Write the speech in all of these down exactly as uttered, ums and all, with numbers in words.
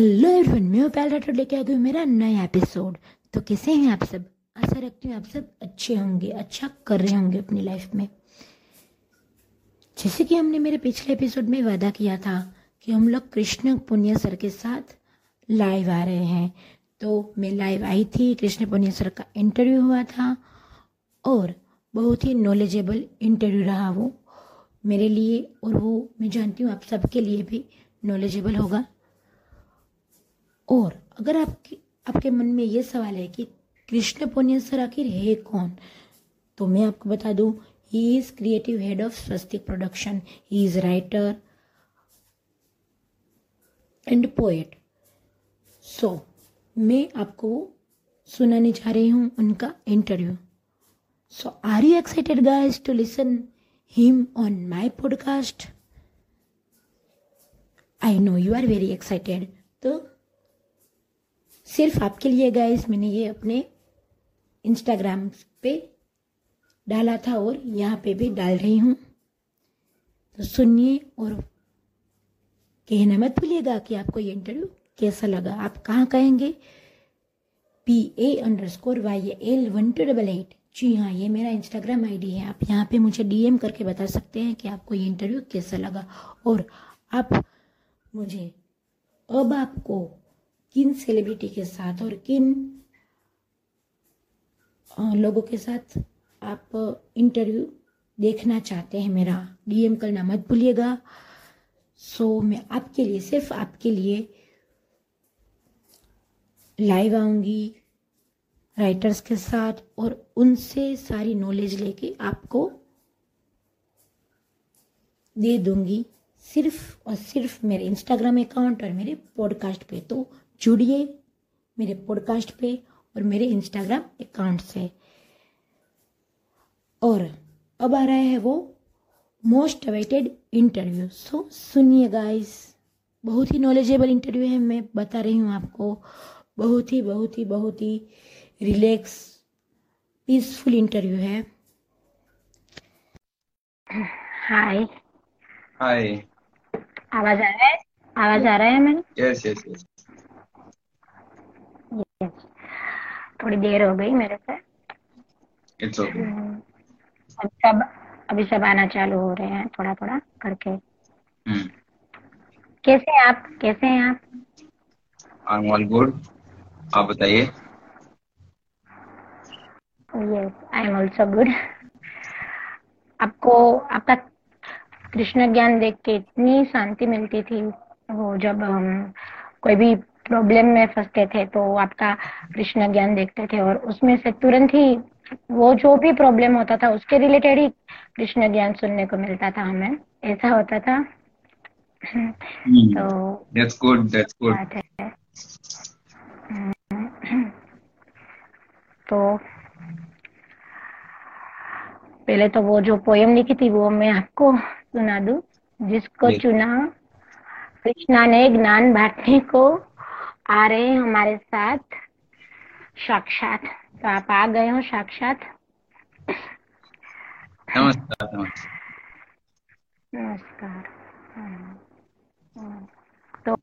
Hello everyone, मैं पैल राठौर लेके आया हूँ मेरा नया एपिसोड। तो कैसे हैं आप सब? आशा रखती हूँ आप सब अच्छे होंगे, अच्छा कर रहे होंगे अपनी लाइफ में। जैसे कि हमने मेरे पिछले एपिसोड में वादा किया था कि हम लोग कृष्ण पुनिया सर के साथ लाइव आ रहे हैं, तो मैं लाइव आई थी। कृष्ण पुनिया सर का इंटरव्यू हुआ था और बहुत ही नॉलेजेबल इंटरव्यू रहा वो मेरे लिए, और वो मैं जानती हूँ आप सबके लिए भी नॉलेजेबल होगा। और अगर आपके आपके मन में ये सवाल है कि कृष्ण पुनिया सर आखिर है कौन, तो मैं आपको बता दूं, he is creative head of Swastik production, he is writer and poet. So मैं आपको सुनाने जा रही हूं उनका interview. So are you excited guys to listen him on my podcast? I know you are very excited. तो सिर्फ आपके लिए गाइस मैंने ये अपने इंस्टाग्राम पे डाला था और यहाँ पे भी डाल रही हूँ, तो सुनिए और कहना मत भूलिएगा कि आपको ये इंटरव्यू कैसा लगा। आप कहाँ कहेंगे? P A underscore Y L one two double eight. जी हाँ, ये मेरा इंस्टाग्राम आईडी है। आप यहाँ पे मुझे डीएम करके बता सकते हैं कि आपको ये इंटरव्यू कैसा लगा, और आप मुझे अब आपको किन सेलिब्रिटी के साथ और किन लोगों के साथ आप इंटरव्यू देखना चाहते हैं मेरा डीएम करना मत भूलिएगा। सो मैं आपके लिए, सिर्फ आपके लिए लाइव आऊँगी राइटर्स के साथ, और उनसे सारी नॉलेज लेके आपको दे दूँगी, सिर्फ और सिर्फ मेरे इंस्टाग्राम अकाउंट और मेरे पॉडकास्ट पे। तो जुड़िए मेरे पॉडकास्ट पे और मेरे इंस्टाग्राम अकाउंट से। और अब आ रहा है वो मोस्ट अवेटेड इंटरव्यू। सो सुनिए गाइस, बहुत ही नॉलेजेबल इंटरव्यू है, मैं बता रही हूँ आपको। बहुत ही बहुत ही बहुत ही रिलैक्स पीसफुल इंटरव्यू है। हाय हाय, आवाज आ रहा है? आवाज आ रहा है मेरी? Yes yes yes. थोड़ी देर हो गई मेरे से। It's okay. अब सब अभी सब आना चालू हो रहे हैं थोड़ा थोड़ा करके। हम्म। कैसे हैं आप? कैसे हैं आप? I am all good. आप बताइए। Yes, I am also good. आपको आपका कृष्ण ज्ञान देख के इतनी शांति मिलती थी। वो जब हम कोई भी प्रॉब्लम में फंसते थे तो आपका कृष्ण ज्ञान देखते थे, और उसमें से तुरंत ही वो जो भी प्रॉब्लम होता था उसके रिलेटेड ही कृष्ण ज्ञान सुनने को मिलता था हमें, ऐसा होता था। तो that's good, that's good। तो पहले तो वो जो पोयम लिखी थी वो मैं आपको सुना दूं। जिसको चुना कृष्णा ने ज्ञान बांटने को, आ रहे हैं हमारे साथ साक्षात। तो आप आ गए हो साक्षात। नमस्कार नमस्कार। तो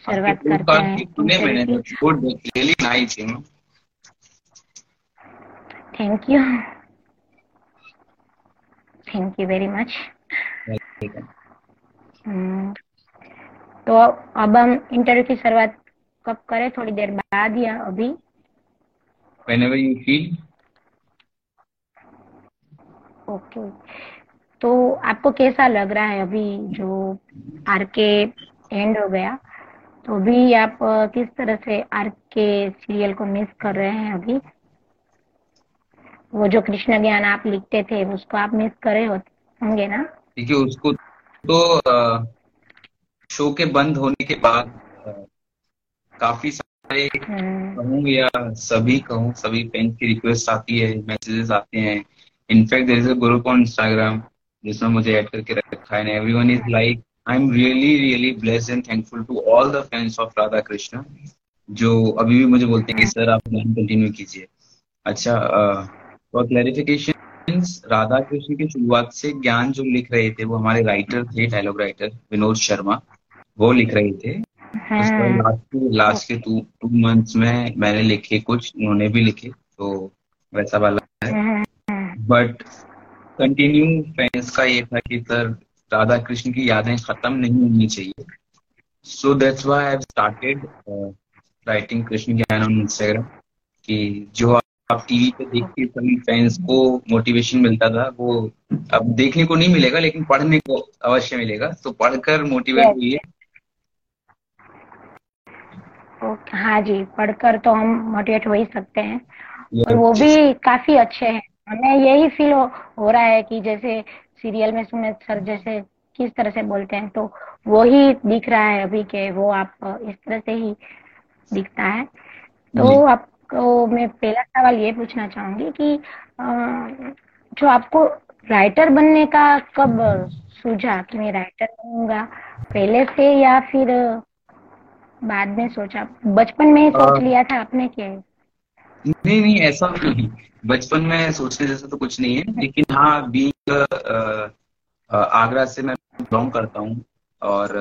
शुरुआत करते हैं। Thank you, thank you very much. तो अब हम इंटरव्यू की शुरुआत कब करें? थोड़ी देर बाद या अभी? Whenever you feel। ओके, तो आपको कैसा लग रहा है अभी जो आर के एंड हो गया? तो अभी आप किस तरह से आर के सीरियल को मिस कर रहे हैं? अभी वो जो कृष्ण ज्ञान आप लिखते थे उसको आप मिस करे होंगे ना? देखिए, उसको तो आ, शो के बंद होने के बाद आ, काफी सारे कहूँ या सभी कहूँ सभी फैंस की रिक्वेस्ट आती है, मैसेजेस आते हैं। In fact there is a group on Instagram जिसमें मुझे ऐड करके रखा है। Everyone is like, I am really really blessed and thankful to all the fans of Radha Krishna, जो अभी भी मुझे बोलते हैं कि सर आप लाइन कंटिन्यू कीजिए। अच्छा, आ, और क्लैरिफिकेशन, राधा कृष्ण की शुरुआत से ज्ञान जो लिख रहे थे वो हमारे राइटर थे, डायलॉग राइटर विनोद शर्मा, वो लिख रहे थे। लास्ट के टू टू मंथ्स में मैंने लिखे कुछ, उन्होंने भी लिखे, तो वैसा वाला है। बट कंटिन्यू फैंस का ये था कि सर राधा कृष्ण की यादें खत्म नहीं होनी चाहिए, so that's why I have started writing Krishna Gyan on Instagram, कि जो आप टीवी पे देख के सभी फैंस को मोटिवेशन मिलता था वो अब देखने को नहीं मिलेगा, लेकिन पढ़ने को अवश्य मिलेगा। तो पढ़कर मोटिवेट हुई। हाँ जी, पढ़कर तो हम मोटिवेट हो ही सकते हैं, और वो भी काफी अच्छे हैं। हमें यही फील हो, हो रहा है कि जैसे सीरियल में सुमित सर जैसे किस तरह से बोलते हैं, तो वो ही दिख रहा है अभी के, वो आप इस तरह से ही दिखता है। तो आपको मैं पहला सवाल ये पूछना चाहूंगी कि जो आपको राइटर बनने का कब सूझा कि मैं राइटर बनूंगा, पहले से या फिर बाद में सोचा? बचपन में ही सोच लिया था आपने क्या? नहीं नहीं, ऐसा नहीं, बचपन में सोचने जैसा तो कुछ नहीं है। लेकिन हाँ, बीइंग आगरा से मैं बिलोंग करता हूँ, और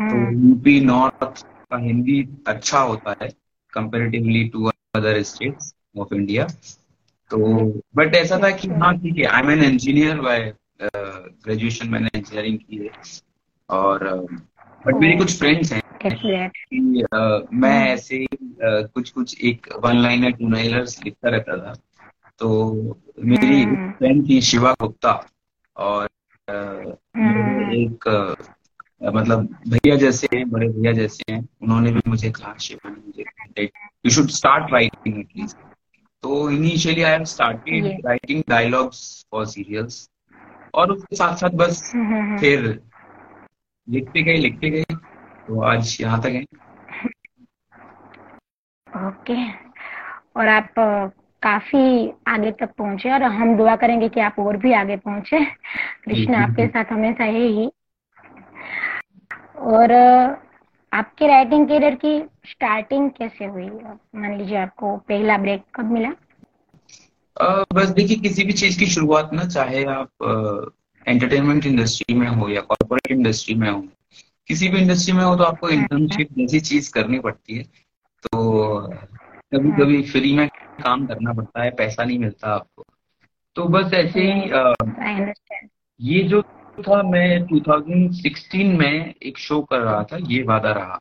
तो यूपी नॉर्थ का हिंदी अच्छा होता है comparatively to other states of India. तो बट ऐसा था कि हाँ ठीक है, I am an engineer by graduation, मैंने इंजीनियरिंग की है, और बट मेरे कुछ फ्रेंड्स हैं कि आ, मैं ऐसे आ, कुछ कुछ एक वन लाइनर टू लाइनर्स लिखता रहता था। तो मेरी फ्रेंड थी शिवा गुप्ता, और आ, एक आ, मतलब भैया जैसे हैं, बड़े भैया जैसे हैं, उन्होंने भी मुझे कहा, शिवा ने मुझे contact, you should start writing at least. तो initially I have started writing dialogues for serials, और उसके साथ साथ बस फिर लिखते गए लिखते गए तो आज यहाँ तक है। ओके, और आप काफी आगे तक पहुँचे, और हम दुआ करेंगे कि आप और भी आगे पहुँचे। कृष्ण आपके साथ हमेशा है ही। और आपके राइटिंग करियर की स्टार्टिंग कैसे हुई? मान लीजिए आपको पहला ब्रेक कब मिला? आ, बस देखिए, किसी भी चीज की शुरुआत ना, चाहे आप एंटरटेनमेंट इंडस्ट्री में हो या कॉर्पोरेट इंडस्ट्री में हो, किसी भी इंडस्ट्री में हो, तो आपको इंटर्नशिप जैसी चीज करनी पड़ती है। तो कभी कभी फ्री में काम करना पड़ता है, पैसा नहीं मिलता आपको। तो बस ऐसे ही आ, ये जो था, मैं दो हज़ार सोलह में एक शो कर रहा था, ये वादा रहा,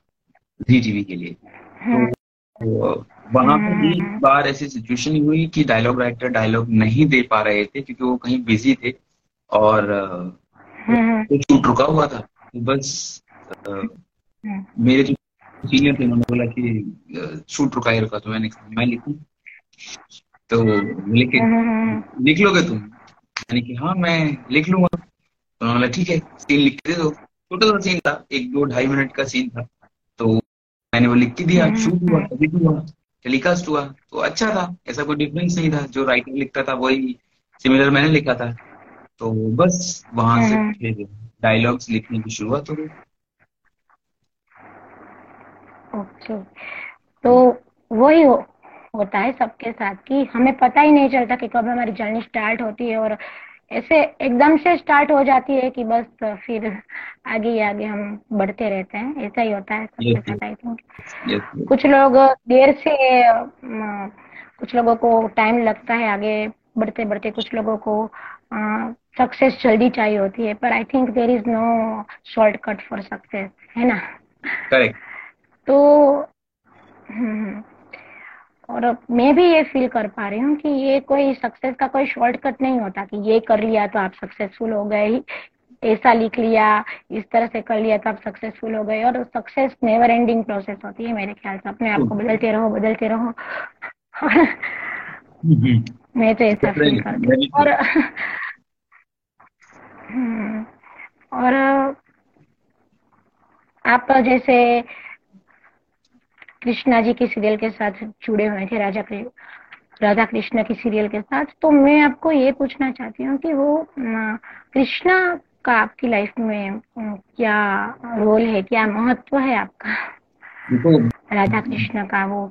जीजीवी के लिए। तो वहां पर एक बार ऐसी सिचुएशन हुई कि डायलॉग राइटर डायलॉग नहीं दे पा रहे थे, क्योंकि वो कहीं बिजी थे, और शूट रुका हुआ था। बस Uh, मेरे जो सीनियर थे उन्होंने बोला कि शूट रुका ही रुका, तो मैंने कहा मैं लिखूं, तो लिखे लिख लोगे तुम? मैंने कि हाँ मैं लिख लूंगा। तो उन्होंने बोला ठीक है, सीन लिख के दे दो। छोटा सा सीन था, एक दो ढाई मिनट का सीन था, तो मैंने वो लिख के दिया। शूट हुआ, एडिट हुआ, टेलीकास्ट हुआ, तो अच्छा था, ऐसा कोई डिफरेंस नहीं था। जो राइटिंग लिखता था वही सिमिलर मैंने लिखा था। तो बस वहां से डायलॉग्स लिखने की शुरुआत हो गई। Okay okay. तो वही हो, होता है सबके साथ कि हमें पता ही नहीं चलता कि कब हमारी जर्नी स्टार्ट होती है, और ऐसे एकदम से स्टार्ट हो जाती है कि बस फिर आगे आगे हम बढ़ते रहते हैं। ऐसा ही होता है सबके साथ, आई थिंक। कुछ लोग देर से, कुछ लोगों को टाइम लगता है आगे बढ़ते बढ़ते, कुछ लोगों को सक्सेस जल्दी चाहिए होती है, पर I think there is no shortcut for success, है ना? करेक्ट। तो और मैं भी ये फील कर पा रही हूँ कि ये कोई सक्सेस का कोई शॉर्टकट नहीं होता कि ये कर लिया तो आप सक्सेसफुल हो गए, ऐसा लिख लिया, इस तरह से कर लिया तो आप सक्सेसफुल हो गए। और सक्सेस नेवर एंडिंग प्रोसेस होती है मेरे ख्याल से, अपने आप को बदलते रहो बदलते रहो मैं तो ऐसा फील करती हूँ। और और आप जैसे कृष्णा जी के सीरियल के साथ जुड़े हुए थे, राजा राधा कृष्ण की सीरियल के साथ, तो मैं आपको ये पूछना चाहती हूँ कि वो कृष्णा का आपकी लाइफ में क्या रोल है, क्या महत्व है आपका? देखो, राधा कृष्ण का वो,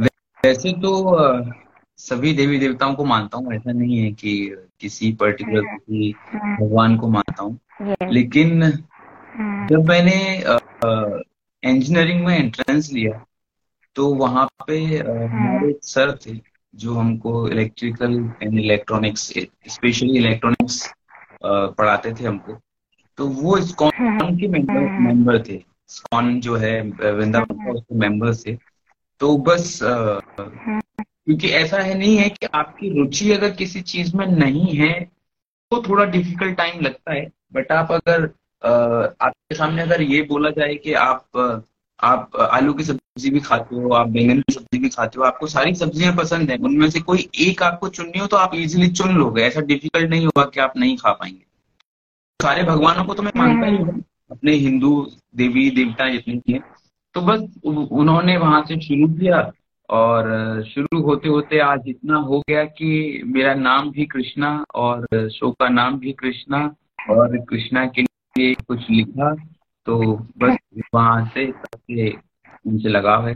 वैसे तो सभी देवी देवताओं को मानता हूँ, ऐसा नहीं है कि किसी पर्टिकुलर किसी भगवान को मानता हूँ, लेकिन जब मैंने आ, इंजीनियरिंग में एंट्रेंस लिया तो वहाँ पे हमारे सर थे जो हमको electrical and electronics specially electronics पढ़ाते थे हमको। तो वो इस्कॉन के मेंबर थे, इस्कॉन जो है वृंदावन का उसके मेंबर थे। तो बस क्योंकि ऐसा है नहीं है कि आपकी रुचि अगर किसी चीज में नहीं है तो थोड़ा डिफिकल्ट टाइम लगता है, बट आप अगर आपके सामने अगर ये बोला जाए कि आप आप आलू की सब्जी भी खाते हो, आप बैंगन की सब्जी भी खाते हो, आपको सारी सब्जियां पसंद हैं, उनमें से कोई एक आपको चुननी हो तो आप इजीली चुन लोगे। ऐसा डिफिकल्ट नहीं होगा कि आप नहीं खा पाएंगे। सारे भगवानों को तो मैं मानता ही हूँ, अपने हिंदू देवी देवता जितने भी हैं। तो बस उन्होंने वहां से शुरू किया और शुरू होते होते आज इतना हो गया कि मेरा नाम भी कृष्णा और शो का नाम भी कृष्णा और कृष्णा के लिए कुछ लिखा। तो बस वहां से सबसे उनसे लगाव है।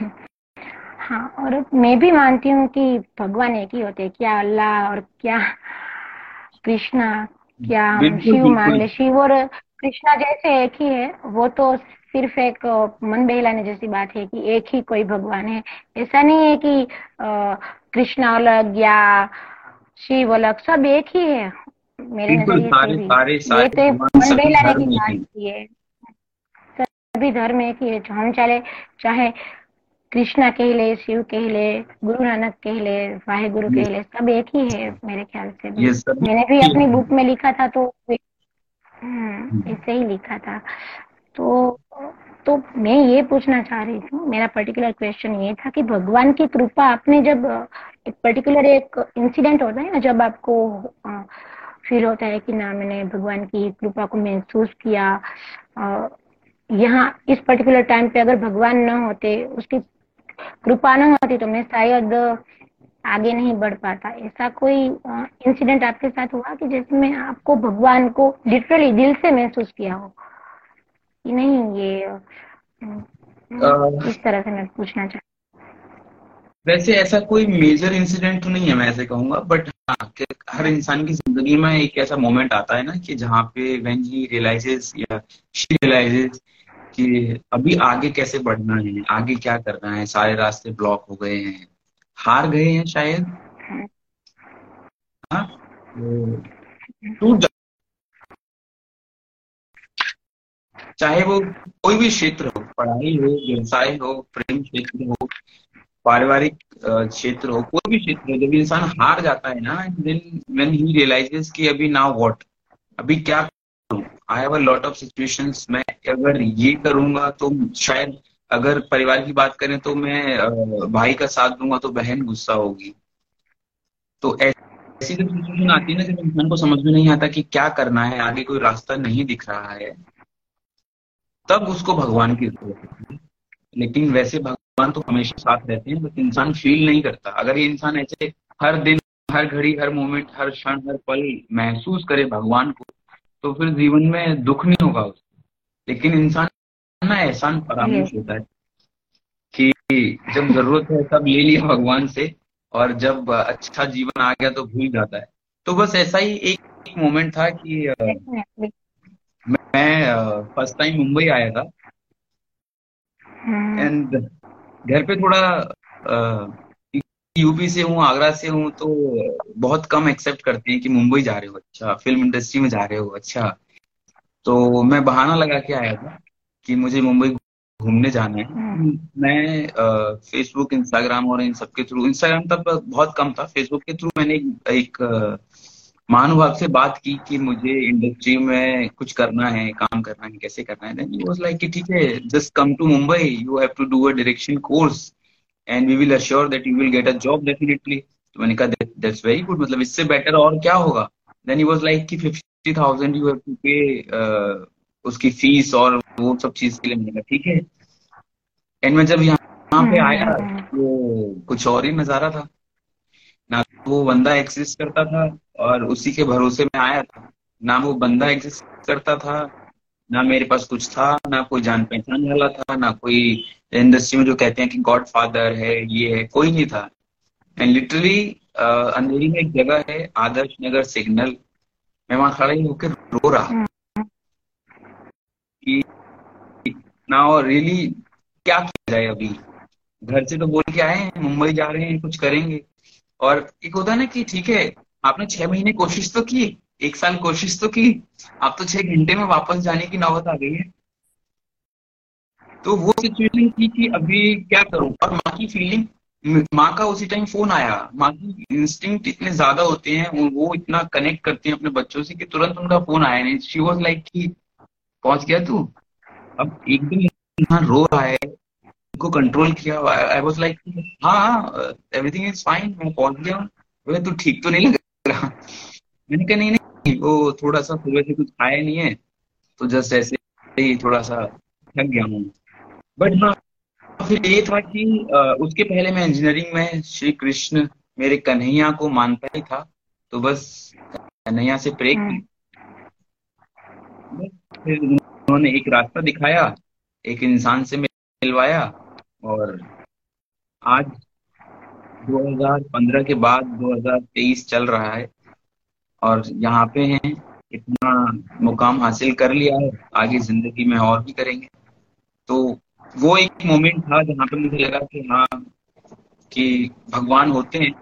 हाँ, और मैं भी मानती हूँ कि भगवान एक ही होते, क्या अल्लाह और क्या कृष्णा, क्या शिव मान ले, शिव और कृष्णा जैसे एक ही है। वो तो सिर्फ एक मन बहलाने जैसी बात है कि एक ही कोई भगवान है। ऐसा नहीं है कि कृष्णा अलग या शिव अलग, सब एक ही है मेरे नजरिए से। ये तो मन बहलाने की बात है, सभी धर्म एक ही है। हम चले चाहे कृष्णा कह ले, शिव कह ले, गुरु नानक कह ले, वाहे गुरु कह ले, सब एक ही है मेरे ख्याल से। मैंने भी अपनी बुक में लिखा था तो ऐसे ही लिखा था। तो तो मैं ये पूछना चाह रही थी, मेरा पर्टिकुलर क्वेश्चन ये था कि भगवान की कृपा आपने जब एक पर्टिकुलर एक इंसिडेंट होता है ना, जब आपको फील होता है कि ना मैंने भगवान की कृपा को महसूस किया यहाँ इस पर्टिकुलर टाइम पे, अगर भगवान न होते, उसकी कृपा न होती तो मैं शायद आगे नहीं बढ़ पाता। ऐसा कोई इंसिडेंट आपके साथ हुआ कि जिसमें आपको भगवान को लिटरली दिल से महसूस किया हो कि नहीं? ये इस तरह से मैं पूछना चाहती। वैसे ऐसा कोई मेजर इंसिडेंट तो नहीं है, मैं ऐसे कहूंगा, बट हाँ, हर इंसान की जिंदगी में एक ऐसा मोमेंट आता है ना कि जहाँ पे व्हेन ही रियलाइजेस या शी रियलाइजेस कि अभी आगे कैसे बढ़ना है, आगे क्या करना है, सारे रास्ते ब्लॉक हो गए हैं, हार गए हैं शायद, हाँ, टूट चाहे वो कोई भी क्षेत्र हो, पढ़ाई हो, व्यवसाय हो, प्रेम क्षेत्र हो, पारिवारिक क्षेत्र हो, कोई भी क्षेत्र हो, जब इंसान हार जाता है ना, देन व्हेन ही रियलाइजेस कि अभी नाउ व्हाट, अभी क्या करूं, I have a lot of situations, मैं अगर ये करूंगा तो शायद, अगर परिवार की बात करें तो मैं भाई का साथ दूंगा तो बहन गुस्सा होगी। तो ऐसी जब सिचुएशन आती है ना, जब इंसान को समझ में नहीं आता कि क्या करना है, आगे कोई रास्ता नहीं दिख रहा है, तब उसको भगवान की जरूरत होती है। लेकिन वैसे भगवान तो हमेशा साथ रहते हैं, बट इंसान फील नहीं करता। अगर ये इंसान ऐसे हर दिन, हर घड़ी, हर मोमेंट, हर क्षण, हर पल महसूस करे भगवान को, तो फिर जीवन में दुख नहीं होगा उसको। लेकिन इंसान ना एहसान फरामोश होता है कि जब जरूरत है तब ले लिया भगवान से, और जब अच्छा जीवन आ गया तो भूल जाता है। तो बस ऐसा ही एक, एक मोमेंट था कि मैं फर्स्ट टाइम मुंबई आया था, एंड घर पे थोड़ा, यूपी से हूँ, आगरा से हूँ, तो बहुत कम एक्सेप्ट करते हैं कि मुंबई जा रहे हो, अच्छा फिल्म इंडस्ट्री में जा रहे हो, अच्छा। तो मैं बहाना लगा के आया था कि मुझे मुंबई घूमने जाना है। मैं फेसबुक, इंस्टाग्राम और इन सबके थ्रू, इंस्टाग्राम तब बहुत कम था, फेसबुक के थ्रू मैंने एक, एक महानुभाव से बात की कि मुझे इंडस्ट्री में कुछ करना है, काम करना है, कैसे करना है। देन ही वाज लाइक कि ठीक है, just come to Mumbai, you have to do a direction course and we will assure that you will get a job definitely. तो मैंने कहा दैट्स वेरी गुड, मतलब इससे बेटर और क्या होगा। देन ही वाज लाइक कि fifty thousand you have to pay उसकी फीस और वो सब चीज के लिए। मैंने कहा ठीक है। एंड मैं जब यहाँ पे आया तो कुछ और ही नजारा था ना, वो बंदा एग्जिस्ट करता था और उसी के भरोसे में आया था, ना वो बंदा एग्जिस्ट करता था, ना मेरे पास कुछ था, ना कोई जान पहचान वाला था, ना कोई इंडस्ट्री में जो कहते हैं कि गॉड फादर है, ये है, कोई नहीं था। एंड लिटरली अंधेरी में एक जगह है, आदर्श नगर सिग्नल, मैं वहां खड़ा ही होकर रो रहा कि नाउ रियली क्या किया जाए। अभी घर से तो बोल के आए हैं, मुंबई जा रहे हैं, कुछ करेंगे। और एक होता है ना कि ठीक है आपने छह महीने कोशिश तो की, एक साल कोशिश तो की, आप तो छह घंटे में वापस जाने की नौबत आ गई है। तो वो सिचुएशन थी कि अभी क्या करूं। और माँ की फीलिंग, माँ का उसी टाइम फोन आया। माँ की इंस्टिंक्ट इतने ज्यादा होते हैं, वो इतना कनेक्ट करते हैं अपने बच्चों से कि तुरंत उनका फोन आया नहीं। शी वॉज लाइक कि पहुंच गया तू। अब एक दिन यहाँ रो रहा है, उनको कंट्रोल किया। आई वॉज लाइक हाँ एवरीथिंग इज फाइन, मैं पहुंच गया हूँ, तू ठीक तो नहीं लग रहा। मैंने कहा नहीं नहीं वो थोड़ा सा सुबह से कुछ खाया नहीं है तो जस्ट ऐसे ही थोड़ा सा थक गया हूँ। बट हाँ फिर ये था कि उसके पहले मैं इंजीनियरिंग में श्री कृष्ण मेरे कन्हैया को मानता ही था, तो बस कन्हैया से प्रे की। फिर उन्होंने एक रास्ता दिखाया, एक इंसान से मिलवाया। और आज दो हज़ार पंद्रह के बाद दो हज़ार तेईस चल रहा है और यहाँ पे हैं, इतना मुकाम हासिल कर लिया है, आगे जिंदगी में और भी करेंगे। तो वो एक मोमेंट था जहाँ पे मुझे लगा कि हाँ कि भगवान होते हैं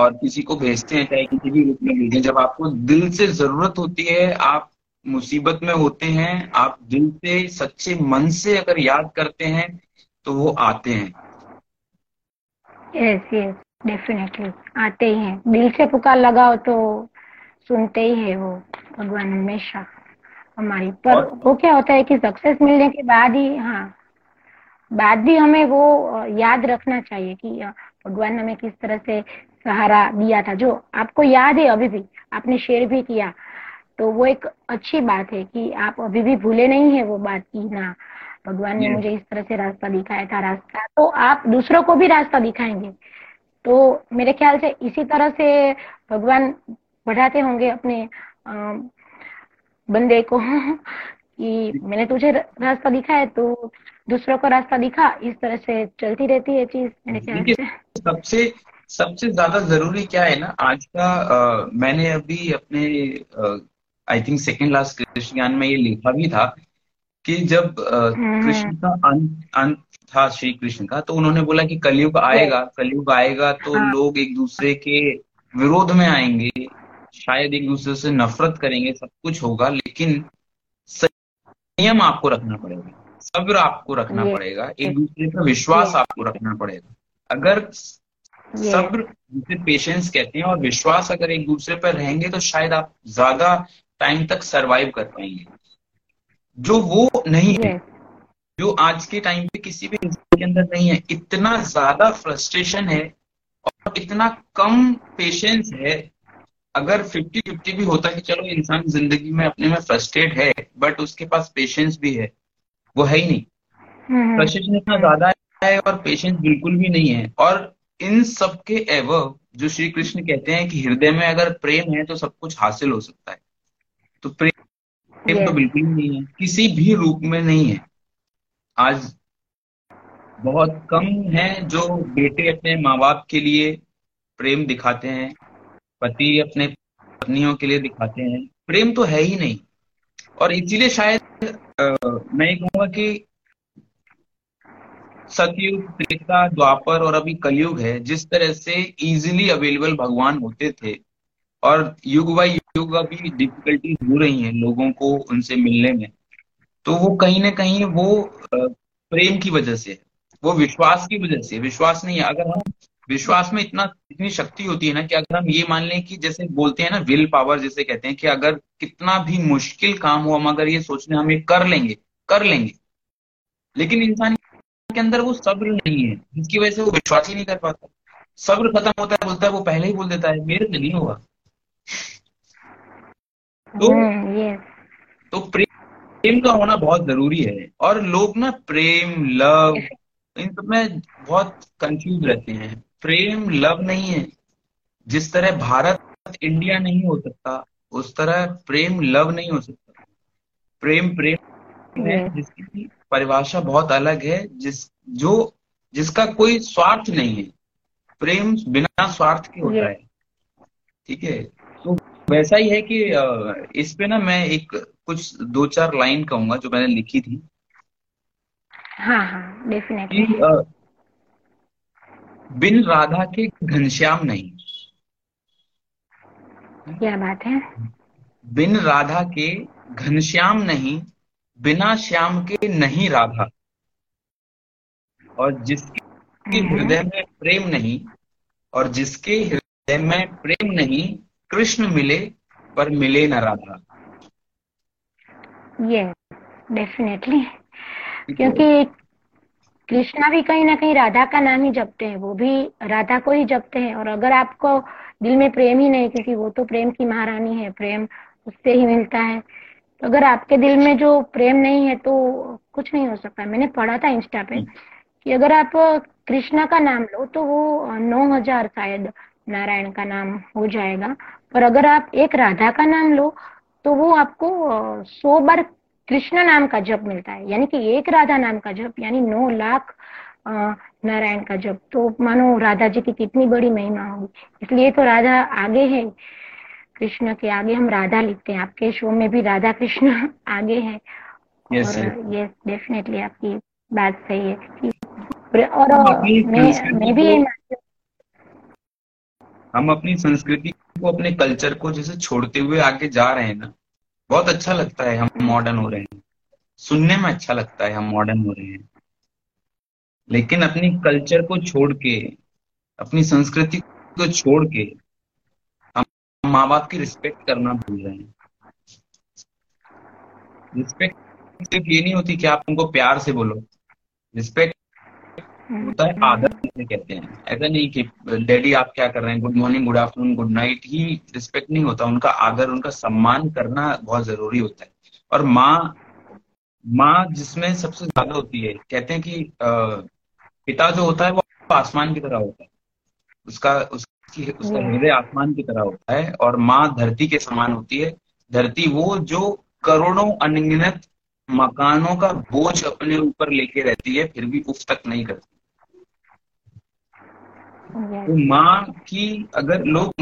और किसी को भेजते हैं, चाहे किसी भी रूप में भेजें। जब आपको दिल से जरूरत होती है, आप मुसीबत में होते हैं, आप दिल से सच्चे मन से अगर याद करते हैं तो वो आते हैं। यस यस डेफिनेटली आते ही हैं। दिल से पुकार लगाओ तो सुनते ही है वो भगवान हमेशा हमारी। पर वो क्या होता है कि सक्सेस मिलने के बाद ही हाँ बाद भी हमें वो याद रखना चाहिए कि भगवान ने हमें किस तरह से सहारा दिया था। जो आपको याद है अभी भी, आपने शेयर भी किया, तो वो एक अच्छी बात है कि आप अभी भी भूले नहीं है वो बात की ना भगवान ने मुझे इस तरह से रास्ता दिखाया था। रास्ता तो आप दूसरों को भी रास्ता दिखाएंगे। तो मेरे ख्याल से इसी तरह से भगवान बढ़ाते होंगे अपने बंदे को कि मैंने तुझे रास्ता दिखा है तो दूसरों को रास्ता दिखा। इस तरह से चलती रहती है चीज। मेरे ख्याल से सबसे सबसे ज्यादा जरूरी क्या है ना आज का, आ, मैंने अभी अपने I think second last Krishna Gyan में ये लिखा भी था कि जब कृष्ण का अंत अंत था, श्री कृष्ण का, तो उन्होंने बोला कि कलयुग आएगा। कलयुग आएगा तो हाँ। लोग एक दूसरे के विरोध में आएंगे, शायद एक दूसरे से नफरत करेंगे, सब कुछ होगा, लेकिन संयम आपको रखना पड़ेगा, सब्र आपको रखना पड़ेगा, एक दूसरे पर विश्वास आपको रखना पड़ेगा। अगर सब्र जिसे पेशेंस कहते हैं और विश्वास अगर एक दूसरे पर रहेंगे तो शायद आप ज्यादा टाइम तक सर्वाइव कर पाएंगे, जो वो नहीं है, जो आज के टाइम पे किसी भी इंसान के अंदर नहीं है। इतना ज्यादा फ्रस्ट्रेशन है और इतना कम पेशेंस है। अगर फिफ्टी फिफ्टी भी होता कि चलो इंसान जिंदगी में अपने में फ्रस्ट्रेट है बट उसके पास पेशेंस भी है, वो है ही नहीं। फ्रस्ट्रेशन इतना ज्यादा है और पेशेंस बिल्कुल भी नहीं है। और इन सब के एवं जो श्री कृष्ण कहते हैं कि हृदय में अगर प्रेम है तो सब कुछ हासिल हो सकता है, तो प्रेम तो बिल्कुल नहीं है, किसी भी रूप में नहीं है। आज बहुत कम हैं जो बेटे अपने माँ बाप के लिए प्रेम दिखाते हैं, पति अपने पत्नियों के लिए दिखाते हैं, प्रेम तो है ही नहीं। और इसीलिए शायद आ, मैं ये कहूँगा कि सतयुग, त्रेता, द्वापर और अभी कलयुग है। जिस तरह से इजीली अवेलेबल भगवान होते थे और युग बाई युग अभी डिफिकल्टी हो रही है लोगों को उनसे मिलने में, तो वो कहीं ना कहीं वो प्रेम की वजह से, वो विश्वास की वजह से, विश्वास नहीं है। अगर हम विश्वास में इतना इतनी शक्ति होती है ना कि अगर हम ये मान लें कि जैसे बोलते हैं ना विल पावर जिसे कहते हैं, कि अगर कितना भी मुश्किल काम हो हम अगर ये सोचने हम ये कर लेंगे कर लेंगे लेकिन इंसान के अंदर वो सब्र नहीं है, जिसकी वजह से वो विश्वास ही नहीं कर पाता। सब्र खत्म होता है, बोलता है वो पहले ही बोल देता है मेरे से नहीं होगा। तो, तो प्रेम प्रेम का होना बहुत जरूरी है। और लोग ना प्रेम, लव, इन सब में बहुत कंफ्यूज रहते हैं। प्रेम लव नहीं है। जिस तरह भारत इंडिया नहीं हो सकता उस तरह प्रेम लव नहीं हो सकता। प्रेम प्रेम है जिसकी परिभाषा बहुत अलग है, जिस जो जिसका कोई स्वार्थ नहीं है। प्रेम बिना स्वार्थ के होता है, ठीक है। तो वैसा ही है कि इस पे ना मैं एक कुछ दो चार लाइन कहूंगा जो मैंने लिखी थी। हाँ हाँ डेफिनेटली। बिन राधा के घनश्याम नहीं। क्या बात है। बिन राधा के घनश्याम नहीं, बिना श्याम के नहीं राधा। और जिसके हृदय में प्रेम नहीं, और जिसके हृदय में प्रेम नहीं, कृष्ण मिले पर मिले न राधा। ये डेफिनेटली, क्योंकि कृष्णा भी कहीं ना कहीं राधा का नाम ही जपते हैं, वो भी राधा को ही जपते हैं। और अगर आपको दिल में प्रेम ही नहीं, क्योंकि वो तो प्रेम की महारानी है, प्रेम उससे ही मिलता है, तो अगर आपके दिल में जो प्रेम नहीं है तो कुछ नहीं हो सकता। मैंने पढ़ा था इंस्टा पे कि अगर आप कृष्णा का नाम लो तो वो नौ हजार शायद नारायण का नाम हो जाएगा, पर अगर आप एक राधा का नाम लो तो वो आपको सौ बार कृष्ण नाम का जप मिलता है, यानी कि एक राधा नाम का जप यानी नौ लाख नारायण का जप। तो मानो राधा जी की कितनी बड़ी महिमा होगी। इसलिए तो राधा आगे है कृष्ण के, आगे हम राधा लिखते हैं। आपके शो में भी राधा कृष्ण आगे है। yes, और ये डेफिनेटली आपकी बात सही है। और मैं, मैं भी हम अपनी संस्कृति को, अपने कल्चर को जैसे छोड़ते हुए आगे जा रहे हैं ना, बहुत अच्छा लगता है। हम मॉडर्न हो रहे हैं, सुनने में अच्छा लगता है हम मॉडर्न हो रहे हैं, लेकिन अपनी कल्चर को छोड़ के, अपनी संस्कृति को छोड़ के हम माँ बाप की रिस्पेक्ट करना भूल रहे हैं। रिस्पेक्ट सिर्फ ये नहीं होती कि आप उनको प्यार से बोलो, रिस्पेक्ट होता है आदर से कहते हैं। ऐसा नहीं कि डैडी आप क्या कर रहे हैं, good morning, good afternoon, good night ही रिस्पेक्ट नहीं होता। उनका आदर, उनका सम्मान करना बहुत जरूरी होता है। और माँ माँ जिसमें सबसे ज्यादा होती है, कहते हैं कि पिता जो होता है वो आसमान की तरह होता है, उसका उसकी उसका हृदय आसमान की तरह होता है, और माँ धरती के समान होती है। धरती वो जो करोड़ों अनगिनत मकानों का बोझ अपने ऊपर लेके रहती है, फिर भी उफ तक नहीं करती। तो माँ की, अगर लोग,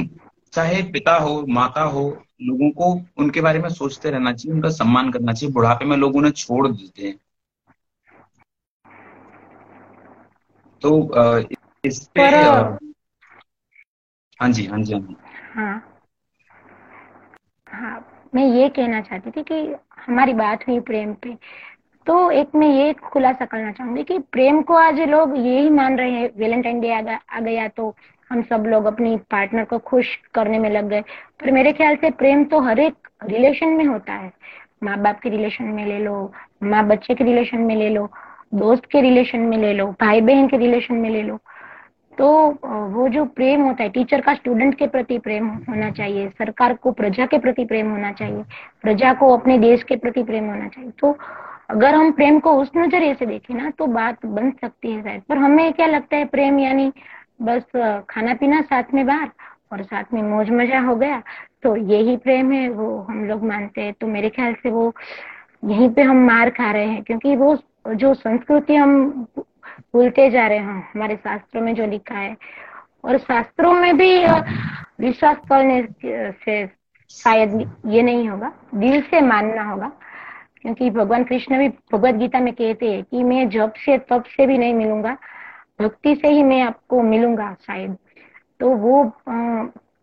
चाहे पिता हो माता हो, लोगों को उनके बारे में सोचते रहना चाहिए, उनका सम्मान करना चाहिए। बुढ़ापे में लोग उन्हें छोड़ देते हैं। तो इस पे हाँ जी हाँ जी हाँ जी हाँ हाँ मैं ये कहना चाहती थी कि हमारी बात हुई प्रेम पे, तो एक मैं ये खुलासा करना चाहूंगी कि प्रेम को आज लोग यही मान रहे हैं, वैलेंटाइन डे आ गया तो हम सब लोग अपनी पार्टनर को खुश करने में लग गए। पर मेरे ख्याल से प्रेम तो हर एक रिलेशन में होता है। माँ बाप के रिलेशन में ले लो, माँ बच्चे के रिलेशन में ले लो, दोस्त के रिलेशन में ले लो, भाई बहन के रिलेशन में ले लो। तो वो जो प्रेम होता है, टीचर का स्टूडेंट के प्रति प्रेम होना चाहिए, सरकार को प्रजा के प्रति प्रेम होना चाहिए, प्रजा को अपने देश के प्रति प्रेम होना चाहिए। तो अगर हम प्रेम को उस नजरिए से देखें ना तो बात बन सकती है शायद। पर हमें क्या लगता है, प्रेम यानी बस खाना पीना साथ में बाहर और साथ में मौज मजा हो गया, तो यही प्रेम है, वो हम लोग मानते हैं। तो मेरे ख्याल से वो यहीं पे हम मार खा रहे हैं, क्योंकि वो जो संस्कृति हम भूलते जा रहे हैं, हमारे शास्त्रों में जो लिखा है। और शास्त्रों में भी विश्वास करने से शायद ये नहीं होगा, दिल से मानना होगा। क्योंकि भगवान कृष्ण भी भगवद गीता में कहते हैं कि मैं जब से तब से भी नहीं मिलूंगा, भक्ति से ही मैं आपको मिलूंगा शायद। तो वो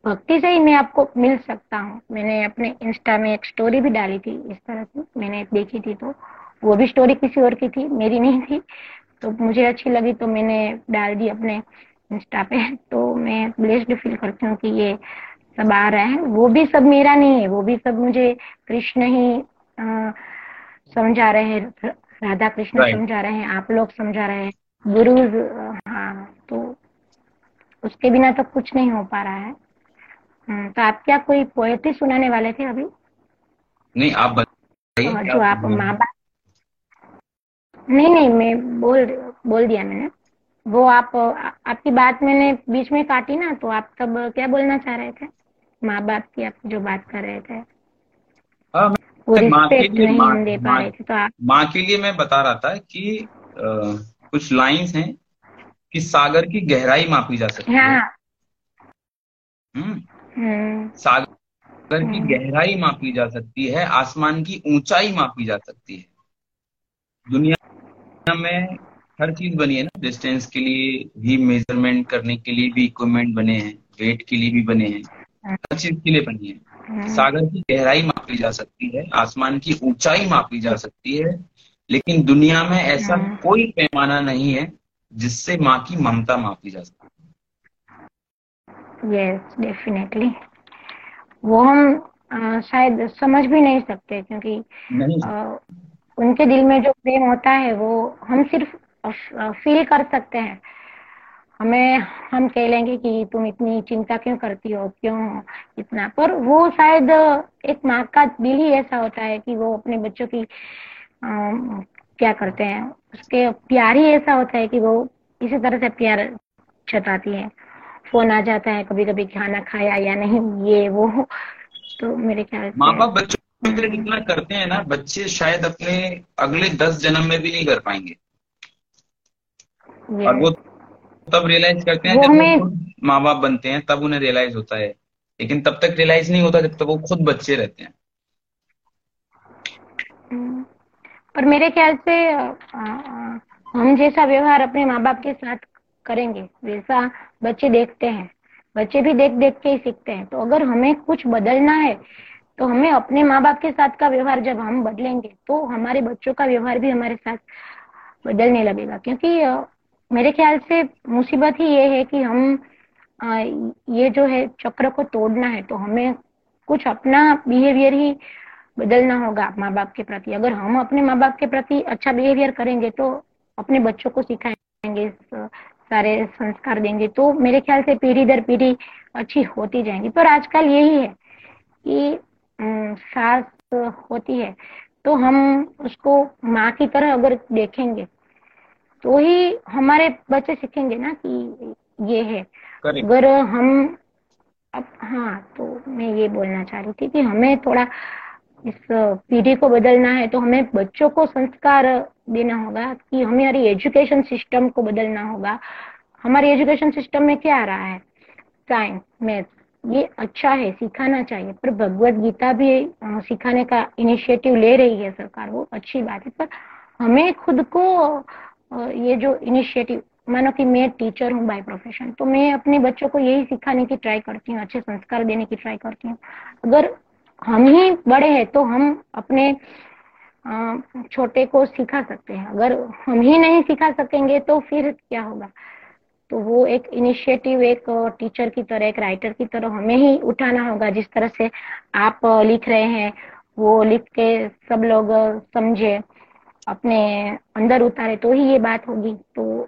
भक्ति से ही मैं आपको मिल सकता हूँ। मैंने अपने इंस्टा में एक स्टोरी भी डाली थी इस तरह की, मैंने देखी थी, तो वो भी स्टोरी किसी और की थी, मेरी नहीं थी, तो मुझे अच्छी लगी तो मैंने डाल दी अपने इंस्टा पे। तो मैं ब्लेस्ड फील करती हूँ कि ये सब आ रहा है। वो भी सब मेरा नहीं है, वो भी सब मुझे कृष्ण ही समझा रहे हैं, राधा कृष्ण समझा रहे हैं, आप लोग समझा रहे हैं, गुरु। हाँ, तो उसके बिना तो कुछ नहीं हो पा रहा है। तो आप क्या कोई पोएट्री सुनाने वाले थे अभी? नहीं, आप बताइए। तो जो आप माँ बाप, नहीं नहीं मैं बोल बोल दिया मैंने। वो आप आ, आपकी बात मैंने बीच में काटी ना, तो आप तब क्या बोलना चाह रहे थे? माँ बाप की आप जो बात कर रहे थे, आ, वो रिस्पेक्ट नहीं दे पा रहे थे। तो आप माँ के लिए मैं बता रहा था कि आ, कुछ लाइंस हैं कि सागर की गहराई मापी जा सकती है। हम्म सागर की गहराई मापी जा सकती है, आसमान की ऊंचाई मापी जा सकती है, दुनिया में हर चीज बनी है ना, डिस्टेंस के लिए भी, मेजरमेंट करने के लिए भी इक्विपमेंट बने हैं, वेट के लिए भी बने हैं, हर चीज के लिए बनी है। सागर की गहराई मापी जा सकती है, आसमान की ऊंचाई मापी जा सकती है, लेकिन दुनिया में ऐसा कोई पैमाना नहीं है जिससे माँ की ममता मापी जा सकती है। यस डेफिनेटली, वो हम आ, शायद समझ भी नहीं सकते, क्योंकि नहीं। आ, उनके दिल में जो प्रेम होता है वो हम सिर्फ फील कर सकते हैं। हमें हम कह लेंगे कि तुम इतनी चिंता क्यों करती हो, क्यों इतना, पर वो शायद एक माँ का दिल ही ऐसा होता है कि वो अपने बच्चों की आ, क्या करते हैं, उसके प्यार ही ऐसा होता है कि वो इसी तरह से प्यार जताती है। फोन आ जाता है कभी कभी, खाना खाया या नहीं, ये वो, तो मेरे ख्याल माँ बाप बच्चों के लिए इतना करते हैं ना, बच्चे शायद अपने अगले दस जन्म में भी नहीं कर पाएंगे। और वो तब रियलाइज करते हैं जब माँ बाप बनते हैं, तब उन्हें रियलाइज होता है, लेकिन तब तक रियलाइज नहीं होता जब तक वो खुद बच्चे रहते हैं। पर मेरे ख्याल से हम जैसा व्यवहार अपने माँ बाप के साथ करेंगे वैसा बच्चे देखते हैं, बच्चे भी देख देख के ही सीखते हैं। तो अगर हमें कुछ बदलना है तो हमें अपने माँ बाप के साथ का व्यवहार, जब हम बदलेंगे तो हमारे बच्चों का व्यवहार भी हमारे साथ बदलने लगेगा। क्योंकि मेरे ख्याल से मुसीबत ही ये है कि हम ये जो है चक्र को तोड़ना है तो हमें कुछ अपना बिहेवियर ही बदलना होगा माँ बाप के प्रति। अगर हम अपने माँ बाप के प्रति अच्छा बिहेवियर करेंगे तो अपने बच्चों को सिखाएंगे, सारे संस्कार देंगे, तो मेरे ख्याल से पीढ़ी दर पीढ़ी अच्छी होती जाएंगी। पर आजकल यही है कि सास होती है तो हम उसको माँ की तरह अगर देखेंगे तो ही हमारे बच्चे सीखेंगे ना कि ये है। अगर हम अब, हाँ, तो मैं ये बोलना चाह रही थी कि हमें थोड़ा इस पीढ़ी को बदलना है तो हमें बच्चों को संस्कार देना होगा, कि हमें हमारी एजुकेशन सिस्टम को बदलना होगा। हमारे एजुकेशन सिस्टम में क्या आ रहा है, साइंस, मैथ्स, ये अच्छा है, सिखाना चाहिए, पर भगवत गीता भी सिखाने का इनिशिएटिव ले रही है सरकार, वो अच्छी बात है। पर हमें खुद को ये जो इनिशिएटिव, मानो कि मैं टीचर हूँ बाय प्रोफेशन, तो मैं अपने बच्चों को यही सिखाने की ट्राई करती हूँ, अच्छे संस्कार देने की ट्राई करती हूँ। अगर हम ही बड़े हैं तो हम अपने छोटे को सिखा सकते हैं, अगर हम ही नहीं सिखा सकेंगे तो फिर क्या होगा। तो वो एक इनिशिएटिव एक टीचर की तरह, एक राइटर की तरह हमें ही उठाना होगा। जिस तरह से आप लिख रहे हैं वो लिख के सब लोग समझे, अपने अंदर उतारे, तो ही ये बात होगी। तो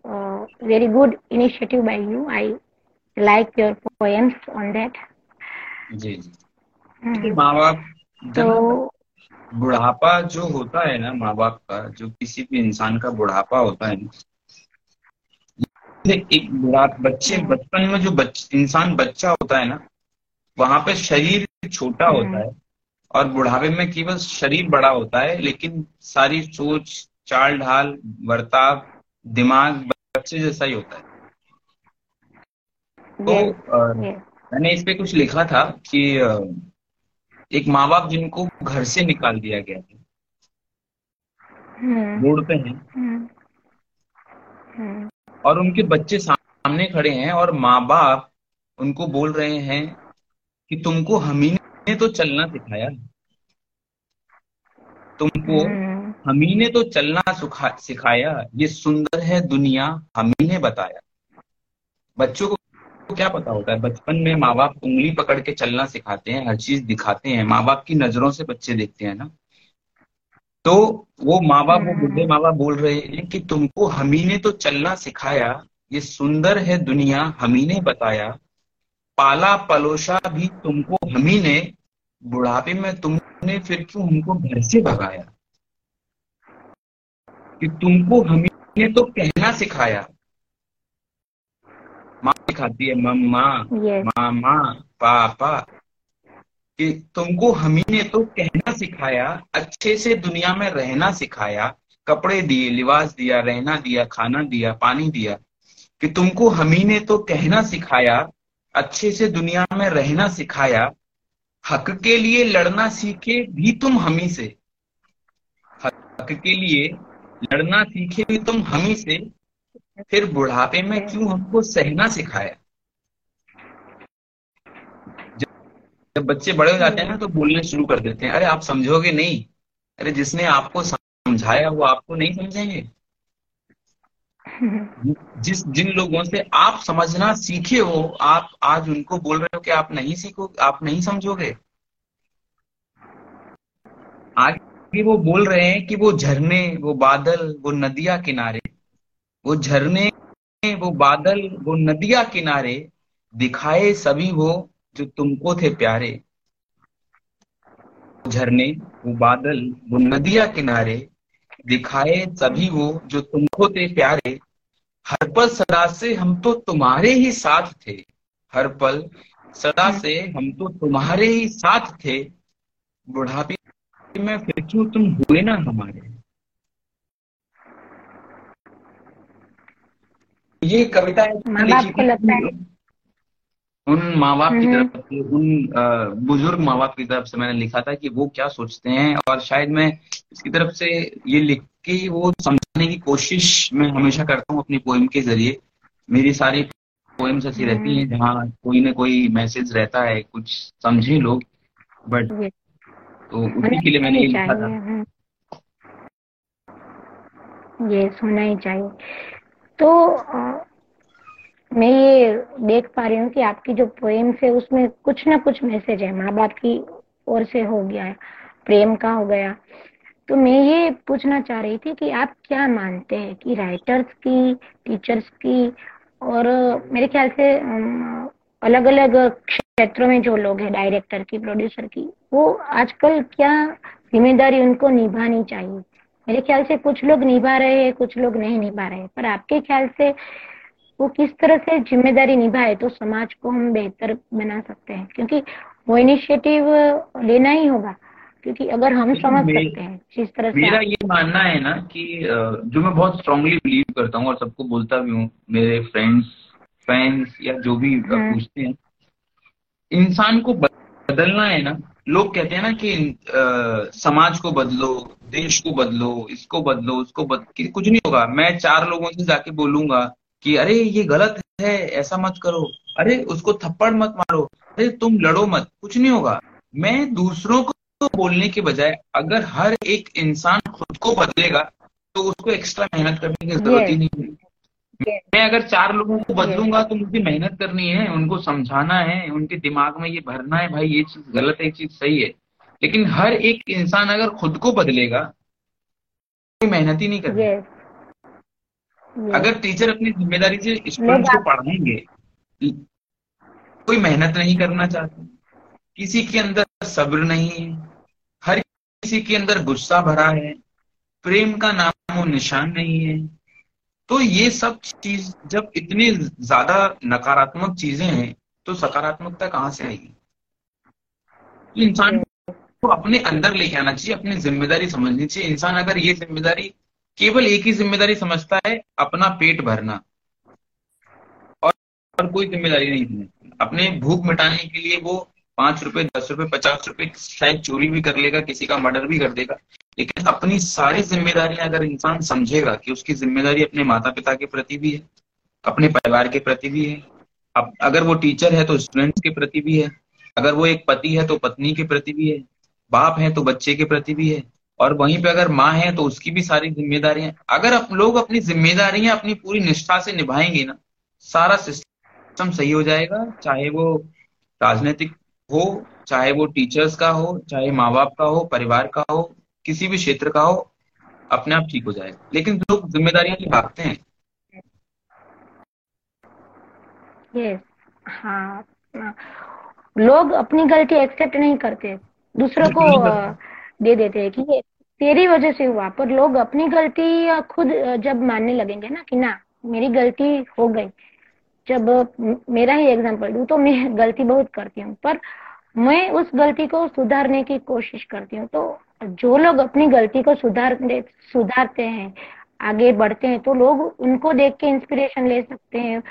very good initiative by you, I like your poems on that. जी जी, माँ बाप, तो बुढ़ापा जो होता है ना माँ बाप का, जो किसी भी इंसान का बुढ़ापा होता है, एक बच्चे बचपन में जो बच, इंसान बच्चा होता है ना, वहां पे शरीर छोटा होता है और बुढ़ापे में केवल शरीर बड़ा होता है, लेकिन सारी सोच, चाल ढाल, बर्ताव, दिमाग बच्चे जैसा ही होता है। तो आ, मैंने इस पे कुछ लिखा था कि एक माँ बाप जिनको घर से निकाल दिया गया है, रोड पे है और उनके बच्चे सामने खड़े हैं और माँ बाप उनको बोल रहे हैं कि तुमको हम ही ने तो चलना सिखाया, तुमको हम ही ने तो चलना सिखाया, ये सुंदर है दुनिया हम ही ने बताया। बच्चों को क्या पता होता है, बचपन में माँ बाप उंगली पकड़ के चलना सिखाते हैं, हर चीज दिखाते हैं, माँ बाप की नजरों से बच्चे देखते हैं ना। तो वो माँ बाप, वो बुढ़े माँ बाप बोल रहे हैं कि तुमको हम ही ने तो चलना सिखाया, ये सुंदर है दुनिया हम ही ने बताया, पाला पलोशा भी तुमको हम ही ने, बुढ़ापे में तुमने फिर क्यों हमको घर से भगाया, कि तुमको हम ही ने तो कहना सिखाया। माँ सिखाती है मम्मा, मामा, पापा, कि तुमको हम ही ने तो कहना सिखाया, अच्छे से दुनिया में रहना सिखाया, कपड़े दिए, लिबास दिया, रहना दिया, खाना दिया, पानी दिया, कि तुमको हम ही ने तो कहना सिखाया, अच्छे से दुनिया में रहना सिखाया, हक के लिए लड़ना सीखे भी तुम हम ही से, हक के लिए लड़ना सीखे भी तुम हम ही से, फिर बुढ़ापे में क्यों हमको सहना सिखाया। जब बच्चे बड़े हो जाते हैं ना तो बोलने शुरू कर देते हैं, अरे आप समझोगे नहीं, अरे जिसने आपको समझाया वो आपको नहीं समझेंगे। जिस जिन लोगों से आप समझना सीखे हो, आप आज उनको बोल रहे हो कि आप नहीं सीखो, आप नहीं समझोगे। आज भी वो बोल रहे हैं कि वो झरने, वो बादल, वो नदिया किनारे, वो झरने, वो बादल, वो नदिया किनारे दिखाए सभी वो जो तुमको थे प्यारे। झरने, वो बादल, वो नदिया किनारे दिखाए सभी वो जो तुमको थे प्यारे। हर पल सदा से हम तो तुम्हारे ही साथ थे, हर पल सदा से हम तो तुम्हारे ही साथ थे। बुढ़ापे में फिर क्यों तुम हुए ना हमारे। ये कविता है उन माँ बाप की तरफ से, उन बुजुर्ग माँ बाप की तरफ से मैंने लिखा था कि वो क्या सोचते हैं, और शायद मैं इसकी तरफ से ये लिख के वो समझाने की कोशिश मैं हमेशा करता हूँ अपनी पोइम के जरिए। मेरी सारी पोइम्स ऐसी रहती हैं जहाँ कोई ना कोई मैसेज रहता है, कुछ समझे लोग, बट तो उसी के लिए मैंने ये लिखा था। ये सुनना ही चाहिए। तो मैं ये देख पा रही हूँ कि आपकी जो पोएम्स है उसमें कुछ ना कुछ मैसेज है, माँ बाप की ओर से हो गया, प्रेम का हो गया। तो मैं ये पूछना चाह रही थी कि आप क्या मानते हैं कि राइटर्स की, टीचर्स की, और मेरे ख्याल से अलग अलग क्षेत्रों में जो लोग हैं, डायरेक्टर की, प्रोड्यूसर की, वो आजकल क्या जिम्मेदारी उनको निभानी चाहिए। मेरे ख्याल से कुछ लोग निभा रहे हैं, कुछ लोग नहीं निभा रहे, पर आपके ख्याल से वो किस तरह से जिम्मेदारी निभाए तो समाज को हम बेहतर बना सकते हैं, क्योंकि वो इनिशिएटिव लेना ही होगा। क्योंकि अगर हम समझ सकते हैं जिस तरह से मेरा ये मानना है ना कि जो मैं बहुत स्ट्रांगली बिलीव करता हूँ और सबको बोलता भी हूँ, मेरे फ्रेंड्स, फैंस या जो भी हाँ। पूछते हैं, इंसान को बदलना है ना। लोग कहते हैं ना कि आ, समाज को बदलो, देश को बदलो, इसको बदलो, उसको बदलो, कुछ नहीं होगा। मैं चार लोगों से जाके बोलूंगा कि अरे ये गलत है, ऐसा मत करो, अरे उसको थप्पड़ मत मारो, अरे तुम लड़ो मत, कुछ नहीं होगा। मैं दूसरों को बोलने के बजाय अगर हर एक इंसान खुद को बदलेगा तो उसको एक्स्ट्रा मेहनत करने की जरूरत ही नहीं है। मैं अगर चार लोगों को बदलूंगा तो मुझे मेहनत करनी है, उनको समझाना है, उनके दिमाग में ये भरना है, भाई ये चीज गलत है, ये चीज सही है। लेकिन हर एक इंसान अगर खुद को बदलेगा तो मेहनत ही नहीं करेगा। अगर टीचर अपनी जिम्मेदारी से स्टूडेंट्स को पढ़ाएंगे, कोई मेहनत नहीं करना चाहता, किसी के अंदर सब्र नहीं है, हर किसी के अंदर गुस्सा भरा है, प्रेम का नामो निशान नहीं है, तो ये सब चीज जब इतनी ज्यादा नकारात्मक चीजें हैं तो सकारात्मकता कहाँ से आएगी। इंसान को अपने अंदर लेके आना चाहिए, अपनी जिम्मेदारी समझनी चाहिए। इंसान अगर ये जिम्मेदारी केवल एक ही जिम्मेदारी समझता है, अपना पेट भरना, और, और कोई जिम्मेदारी नहीं है। अपने भूख मिटाने के लिए वो पांच रुपए, दस रुपए, पचास रुपए शायद चोरी भी कर लेगा, किसी का मर्डर भी कर देगा, लेकिन अपनी सारी जिम्मेदारियां अगर इंसान समझेगा कि उसकी जिम्मेदारी अपने माता पिता के प्रति भी है, अपने परिवार के प्रति भी है, अब अगर वो टीचर है तो स्टूडेंट्स के प्रति भी है, अगर वो एक पति है तो पत्नी के प्रति भी है, बाप है तो बच्चे के प्रति भी है, और वहीं पे अगर माँ है तो उसकी भी सारी जिम्मेदारियां। अगर आप लोग अपनी जिम्मेदारियां अपनी पूरी निष्ठा से निभाएंगे ना, सारा सिस्टम सही हो जाएगा, चाहे वो राजनीतिक हो, चाहे वो टीचर्स का हो, चाहे माँ बाप का हो, परिवार का हो, किसी भी क्षेत्र का हो, अपने आप ठीक हो जाएगा। लेकिन लोग जिम्मेदारियां निभाते हैं। yes, हाँ, लोग अपनी गलती एक्सेप्ट नहीं करते, दूसरों को दे देते हैं कि ये तेरी वजह से हुआ, पर लोग अपनी गलती खुद जब मानने लगेंगे ना कि ना मेरी गलती हो गई। जब मेरा ही एग्जांपल दूं तो मैं गलती बहुत करती हूँ, पर मैं उस गलती को सुधारने की कोशिश करती हूँ। तो जो लोग अपनी गलती को सुधार सुधारते हैं, आगे बढ़ते हैं, तो लोग उनको देख के इंस्पिरेशन ले सकते हैं।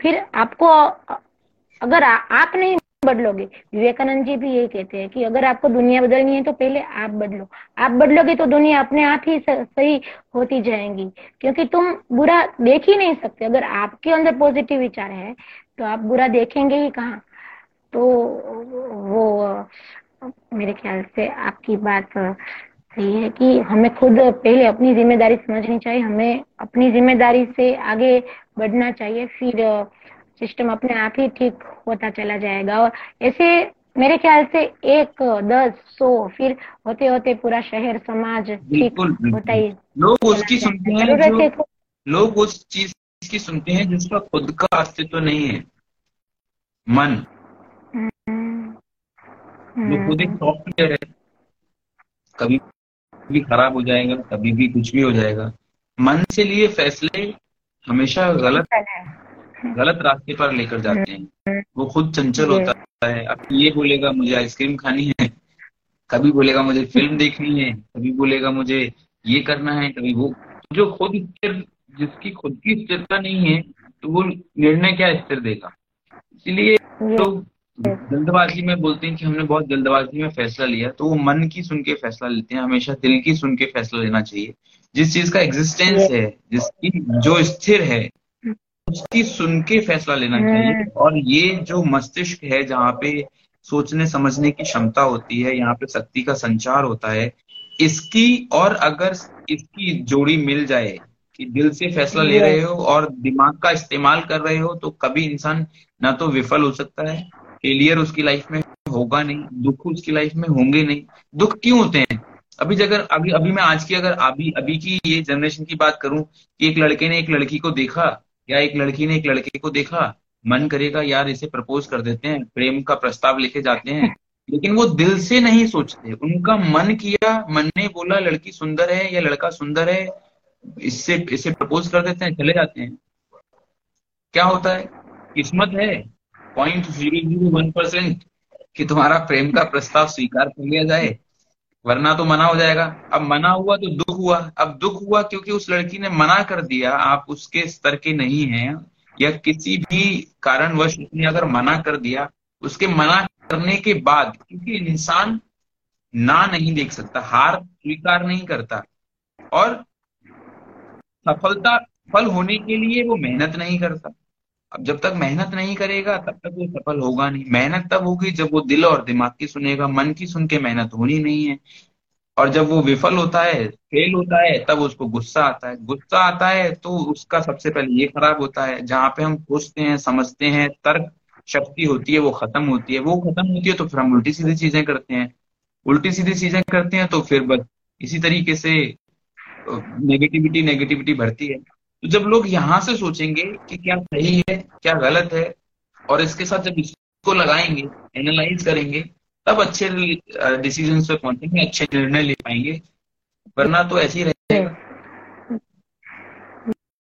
फिर आपको अगर आ, आप नहीं बदलोगे। विवेकानंद जी भी यही कहते हैं कि अगर आपको दुनिया बदलनी है तो पहले आप बदलो। आप बदलोगे तो दुनिया अपने आप ही सही होती जाएगी, क्योंकि तुम बुरा देख ही नहीं सकते। अगर आपके अंदर पॉजिटिव विचार है तो आप बुरा देखेंगे ही कहाँ। तो वो मेरे ख्याल से आपकी बात सही है कि हमें खुद पहले अपनी जिम्मेदारी समझनी चाहिए, हमें अपनी जिम्मेदारी से आगे बढ़ना चाहिए, फिर सिस्टम अपने आप ही ठीक होता चला जाएगा। और ऐसे मेरे ख्याल से एक दस सौ फिर होते होते पूरा शहर समाज ठीक होता ही। लोग उसकी सुनते हैं, लोग उस चीज की सुनते हैं जिसका खुद का अस्तित्व नहीं है। मन वो खुद एक सॉफ्टवेयर है, कभी भी खराब हो जाएगा, कभी भी कुछ भी हो जाएगा। मन से लिए फैसले हमेशा गलत गलत रास्ते पर लेकर जाते हैं। वो खुद चंचल होता है। अब ये बोलेगा मुझे आइसक्रीम खानी है, कभी बोलेगा मुझे फिल्म देखनी है, कभी बोलेगा मुझे ये करना है, कभी वो। जो खुद स्थिर, जिसकी खुद की स्थिरता नहीं है, तो वो निर्णय क्या स्थिर देगा। इसलिए लोग तो जल्दबाजी में बोलते हैं कि हमने बहुत जल्दबाजी में फैसला लिया, तो वो मन की सुन के फैसला लेते हैं। हमेशा दिल की सुन के फैसला लेना चाहिए। जिस चीज का एग्जिस्टेंस है, जिसकी जो स्थिर है, उसकी सुन के फैसला लेना चाहिए। और ये जो मस्तिष्क है, जहाँ पे सोचने समझने की क्षमता होती है, यहाँ पे शक्ति का संचार होता है, इसकी और अगर इसकी जोड़ी मिल जाए कि दिल से फैसला ले रहे हो और दिमाग का इस्तेमाल कर रहे हो, तो कभी इंसान ना तो विफल हो सकता है, फेलियर उसकी लाइफ में होगा नहीं, दुख उसकी लाइफ में होंगे नहीं। दुख क्यों होते हैं? अभी अगर अभी अभी मैं आज की अगर अभी अभी की ये जनरेशन की बात करूं कि एक लड़के ने एक लड़की को देखा या एक लड़की ने एक लड़के को देखा, मन करेगा यार इसे प्रपोज कर देते हैं, प्रेम का प्रस्ताव लेके जाते हैं, लेकिन वो दिल से नहीं सोचते। उनका मन किया, मन ने बोला लड़की सुंदर है या लड़का सुंदर है, इससे इसे प्रपोज कर देते हैं, चले जाते हैं। क्या होता है? किस्मत है point zero zero one percent कि तुम्हारा प्रेम का प्रस्ताव स्वीकार कर लिया जाए, वरना तो मना हो जाएगा। अब मना हुआ तो दुख हुआ। अब दुख हुआ क्योंकि उस लड़की ने मना कर दिया, आप उसके स्तर के नहीं हैं, या किसी भी कारणवश उसने अगर मना कर दिया, उसके मना करने के बाद, क्योंकि इंसान ना नहीं देख सकता, हार स्वीकार नहीं करता, और सफलता सफल होने के लिए वो मेहनत नहीं करता। अब जब तक मेहनत नहीं करेगा तब तक वो सफल होगा नहीं। मेहनत तब होगी जब वो दिल और दिमाग की सुनेगा, मन की सुन के मेहनत होनी नहीं है। और जब वो विफल होता है, फेल होता है, तब उसको गुस्सा आता है। गुस्सा आता है तो उसका सबसे पहले ये खराब होता है, जहाँ पे हम सोचते हैं, समझते हैं, तर्क शक्ति होती है, वो खत्म होती है। वो खत्म होती है तो फिर हम उल्टी सीधी चीजें करते हैं। उल्टी सीधी चीजें करते हैं तो फिर बस इसी तरीके से नेगेटिविटी नेगेटिविटी भरती है। तो जब लोग यहाँ से सोचेंगे कि क्या सही है क्या गलत है, और इसके साथ जब इसको लगाएंगे, एनालाइज करेंगे, तब अच्छे डिसीजन पे पहुंचेंगे, अच्छे निर्णय ले पाएंगे, वरना तो ऐसे ही रहेगा।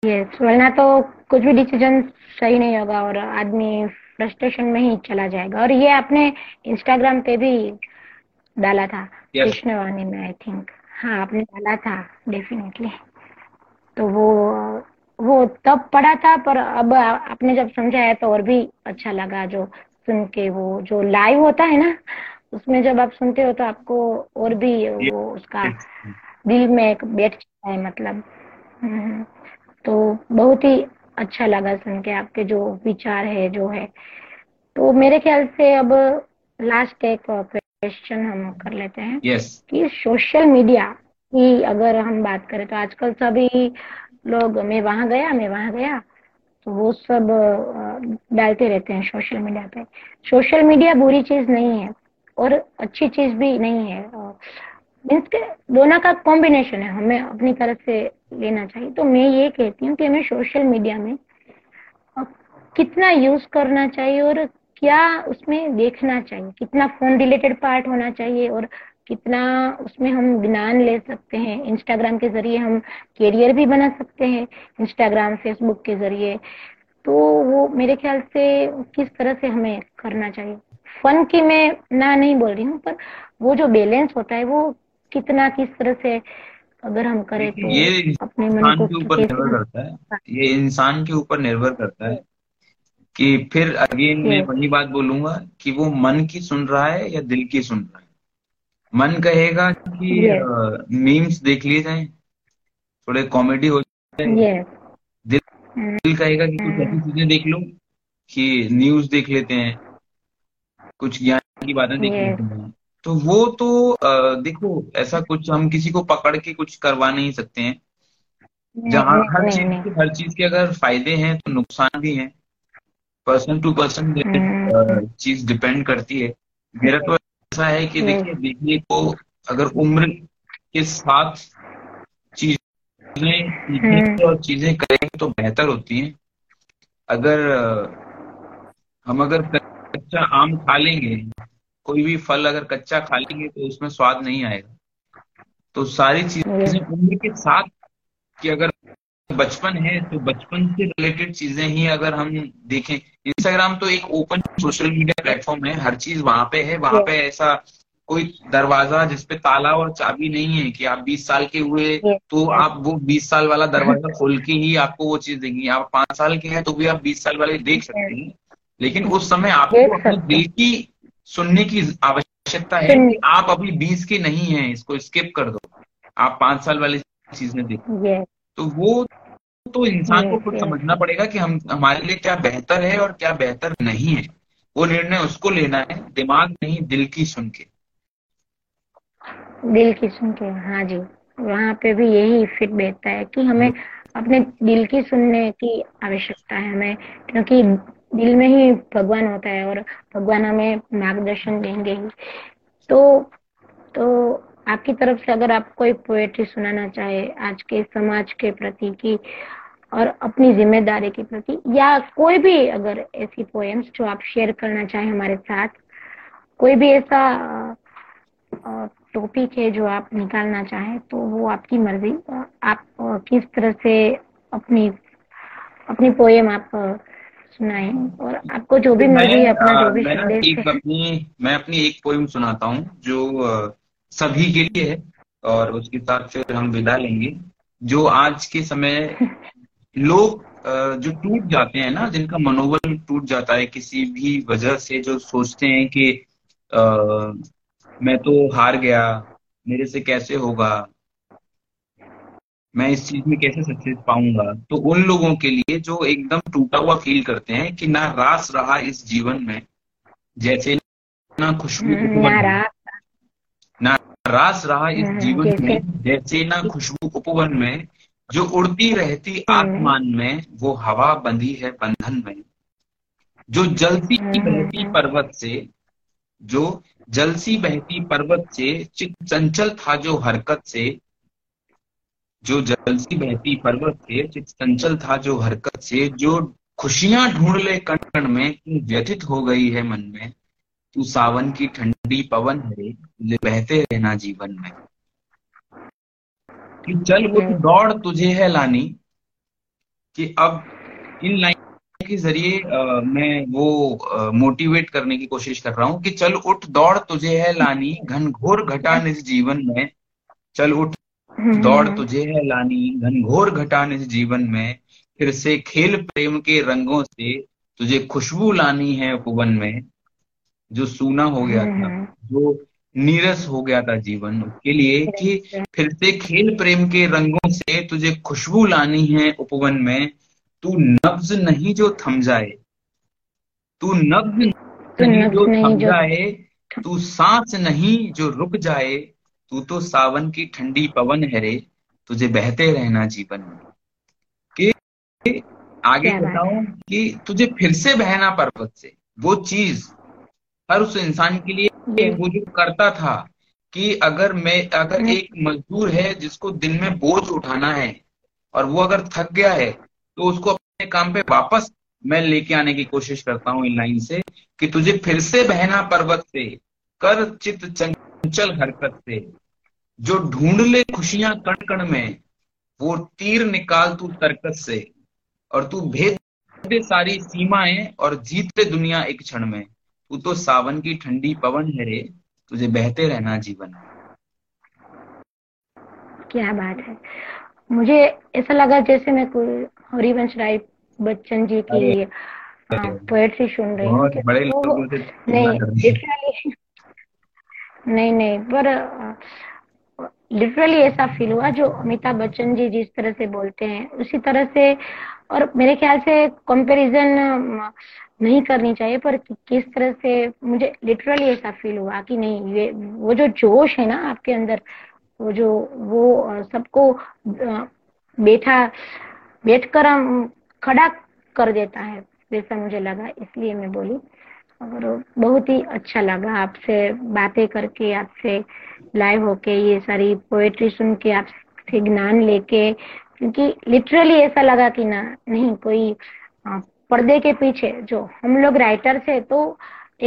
यस, वरना तो कुछ भी डिसीजन सही नहीं होगा और आदमी फ्रस्ट्रेशन में ही चला जाएगा। और ये आपने इंस्टाग्राम पे भी डाला था कृष्ण वाणी में, आई थिंक। हाँ, आपने डाला था डेफिनेटली। तो वो वो तब पढ़ा था, पर अब आपने जब समझाया तो और भी अच्छा लगा। जो सुन के, वो जो लाइव होता है ना, उसमें जब आप सुनते हो तो आपको और भी वो उसका दिल में एक बैठ जाता है, मतलब। तो बहुत ही अच्छा लगा सुन के आपके जो विचार है, जो है। तो मेरे ख्याल से अब लास्ट एक क्वेश्चन हम कर लेते हैं। yes. कि सोशल मीडिया की अगर हम बात करें तो आजकल सभी लोग मैं वहां गया मैं वहां गया तो वो सब डालते रहते हैं सोशल मीडिया पे। सोशल मीडिया बुरी चीज नहीं है और अच्छी चीज भी नहीं है, मीन्स के दोनों का कॉम्बिनेशन है, हमें अपनी तरफ से लेना चाहिए। तो मैं ये कहती हूँ कि हमें सोशल मीडिया में कितना यूज करना चाहिए और क्या उसमें देखना चाहिए, कितना फोन रिलेटेड पार्ट होना चाहिए और कितना उसमें हम ज्ञान ले सकते हैं। इंस्टाग्राम के जरिए हम कैरियर भी बना सकते हैं, इंस्टाग्राम फेसबुक के जरिए। तो वो मेरे ख्याल से किस तरह से हमें करना चाहिए। फन की मैं ना नहीं बोल रही हूँ, पर वो जो बैलेंस होता है वो कितना किस तरह से अगर हम करें तो ये अपने मन को। ये इंसान के ऊपर निर्भर करता है, ये इंसान के ऊपर निर्भर करता है कि फिर अगेन मैं वही बात बोलूंगा कि वो मन की सुन रहा है या दिल की सुन रहा है। मन कहेगा कि मीम्स देख लिए जाए, थोड़े कॉमेडी हो जाए। दिल, दिल कहेगा कि कुछ ऐसी चीजें देख लो कि न्यूज देख लेते हैं, कुछ ज्ञान की बातें देख लेते हैं। तो वो तो देखो, ऐसा कुछ हम किसी को पकड़ के कुछ करवा नहीं सकते हैं। जहाँ हर चीज हर चीज के अगर फायदे हैं तो नुकसान भी हैं। पर्सन टू पर्सन चीज डिपेंड करती है। मेरा तो ऐसा है कि देखिए देखने को अगर उम्र के साथ चीजें और चीजें करें तो बेहतर होती हैं। अगर हम अगर कच्चा आम खा लेंगे, कोई भी फल अगर कच्चा खा लेंगे तो उसमें स्वाद नहीं आएगा। तो सारी चीजें उम्र के साथ कि अगर बचपन है तो बचपन से रिलेटेड चीजें ही अगर हम देखें। इंस्टाग्राम तो एक ओपन सोशल मीडिया प्लेटफॉर्म है, हर चीज वहां पे है। वहां पे ऐसा कोई दरवाजा जिसपे ताला और चाबी नहीं है कि आप बीस साल के हुए तो आप वो बीस साल वाला दरवाजा खोल के ही आपको वो चीज देंगी। आप पांच साल के हैं तो भी आप बीस साल वाले देख सकते हैं, लेकिन उस समय आपको अपने दिल की सुनने की आवश्यकता है कि आप अभी बीस के नहीं हैं, इसको स्किप कर दो, आप पांच साल वाली चीज में देखो। तो वो तो इंसान को खुद समझना पड़ेगा कि हम हमारे लिए क्या बेहतर है और क्या बेहतर नहीं है। वो निर्णय उसको लेना है, दिमाग नहीं, दिल की सुन के। दिल की सुन के, हाँ जी, वहाँ पे भी यही फिट बैठता है कि हमें अपने दिल की सुनने की आवश्यकता है हमें, क्योंकि दिल में ही भगवान होता है और भगवान हमें मार्गदर्शन देंगे ही। तो तो आपकी तरफ से अगर आप कोई पोएट्री सुनाना चाहे आज के समाज के प्रति की और अपनी जिम्मेदारी के प्रति, या कोई भी अगर ऐसी पोएम्स जो आप शेयर करना चाहे हमारे साथ, कोई भी ऐसा टॉपिक है जो आप निकालना चाहे, तो वो आपकी मर्जी। आप किस तरह से अपनी अपनी पोएम आप सुनाएं और आपको जो भी मर्जी, अपना जो भी संदेश है। अपनी मैं अपनी एक पोएम सुनाता हूँ जो सभी के लिए है, और उसके साथ फिर हम विदा लेंगे। जो आज के समय लोग जो टूट जाते हैं ना, जिनका मनोबल टूट जाता है किसी भी वजह से, जो सोचते हैं कि आ, मैं तो हार गया, मेरे से कैसे होगा, मैं इस चीज में कैसे सक्सेस पाऊंगा। तो उन लोगों के लिए जो एकदम टूटा हुआ फील करते हैं कि ना रास रहा इस जीवन में, जैसे ना खुशबू ना रास रहा इस जीवन में, जैसे ना खुशबू उपवन में, जो उड़ती रहती आसमान में, वो हवा बंधी है बंधन में, जो जलती बहती पर्वत से जो जलसी बहती पर्वत से चित चंचल था जो हरकत से, जो जलसी बहती पर्वत से चित चंचल था जो हरकत से, जो खुशियां ढूंढ ले कण कण में, व्यथित हो गई है मन में, तू सावन की ठंडी पवन है, ले बहते रहना जीवन में। कि चल वो दौड़ तुझे है लानी, कि अब इन लाइन के जरिए आ, मैं वो आ, मोटिवेट करने की कोशिश कर रहा हूँ कि चल उठ दौड़ तुझे है लानी, घनघोर घटान इस जीवन में, चल उठ दौड़ तुझे है लानी, घनघोर घटान इस जीवन में, फिर से खेल प्रेम के रंगों से, तुझे खुशबू लानी है उपवन में, जो सूना हो गया था, जो नीरस हो गया था जीवन, उसके लिए कि फिर से खेल प्रेम के रंगों से तुझे खुशबू लानी है उपवन में, तू नब्ज नहीं जो थम जाए, तू नब्ज नहीं जो थम जाए, तू सांस नहीं जो रुक जाए, तू तो सावन की ठंडी पवन है रे, तुझे बहते रहना जीवन में। कि आगे बताऊं कि तुझे फिर से बहना पर्वत से, वो चीज हर उस इंसान के लिए वो जो करता था कि अगर मैं अगर एक मजदूर है जिसको दिन में बोझ उठाना है और वो अगर थक गया है तो उसको अपने काम पे वापस मैं लेके आने की कोशिश करता हूँ इन लाइन से कि तुझे फिर से बहना पर्वत से, कर चित चंचल हरकत से, जो ढूंढ ले खुशियां कण कण में, वो तीर निकाल तू तरकत से, और तू भेद दे सारी सीमाएं और जीत ले दुनिया एक क्षण में, तू तो सावन की ठंडी पवन है रे, तुझे बहते रहना जीवन। क्या बात है। मुझे ऐसा लगा जैसे मैं हरिवंश राय बच्चन जी की पोएट से सुन रही हूँ नहीं लिटरली नहीं नहीं पर लिटरली ऐसा फील हुआ जो अमिताभ बच्चन जी जिस तरह से बोलते हैं उसी तरह से। और मेरे ख्याल से कंपैरिजन नहीं करनी चाहिए पर कि किस तरह से मुझे लिटरली ऐसा फील हुआ कि नहीं ये वो जो जोश है ना आपके अंदर वो जो वो सबको बैठा बैठकर हम खड़ा कर देता है वैसा मुझे लगा, इसलिए मैं बोली। और बहुत ही अच्छा लगा आपसे बातें करके, आपसे लाइव होके, ये सारी पोएट्री सुन के, आपसे ज्ञान लेके, क्योंकि लिटरली ऐसा लगा कि ना नहीं कोई पर्दे के पीछे जो हम लोग राइटर्स है तो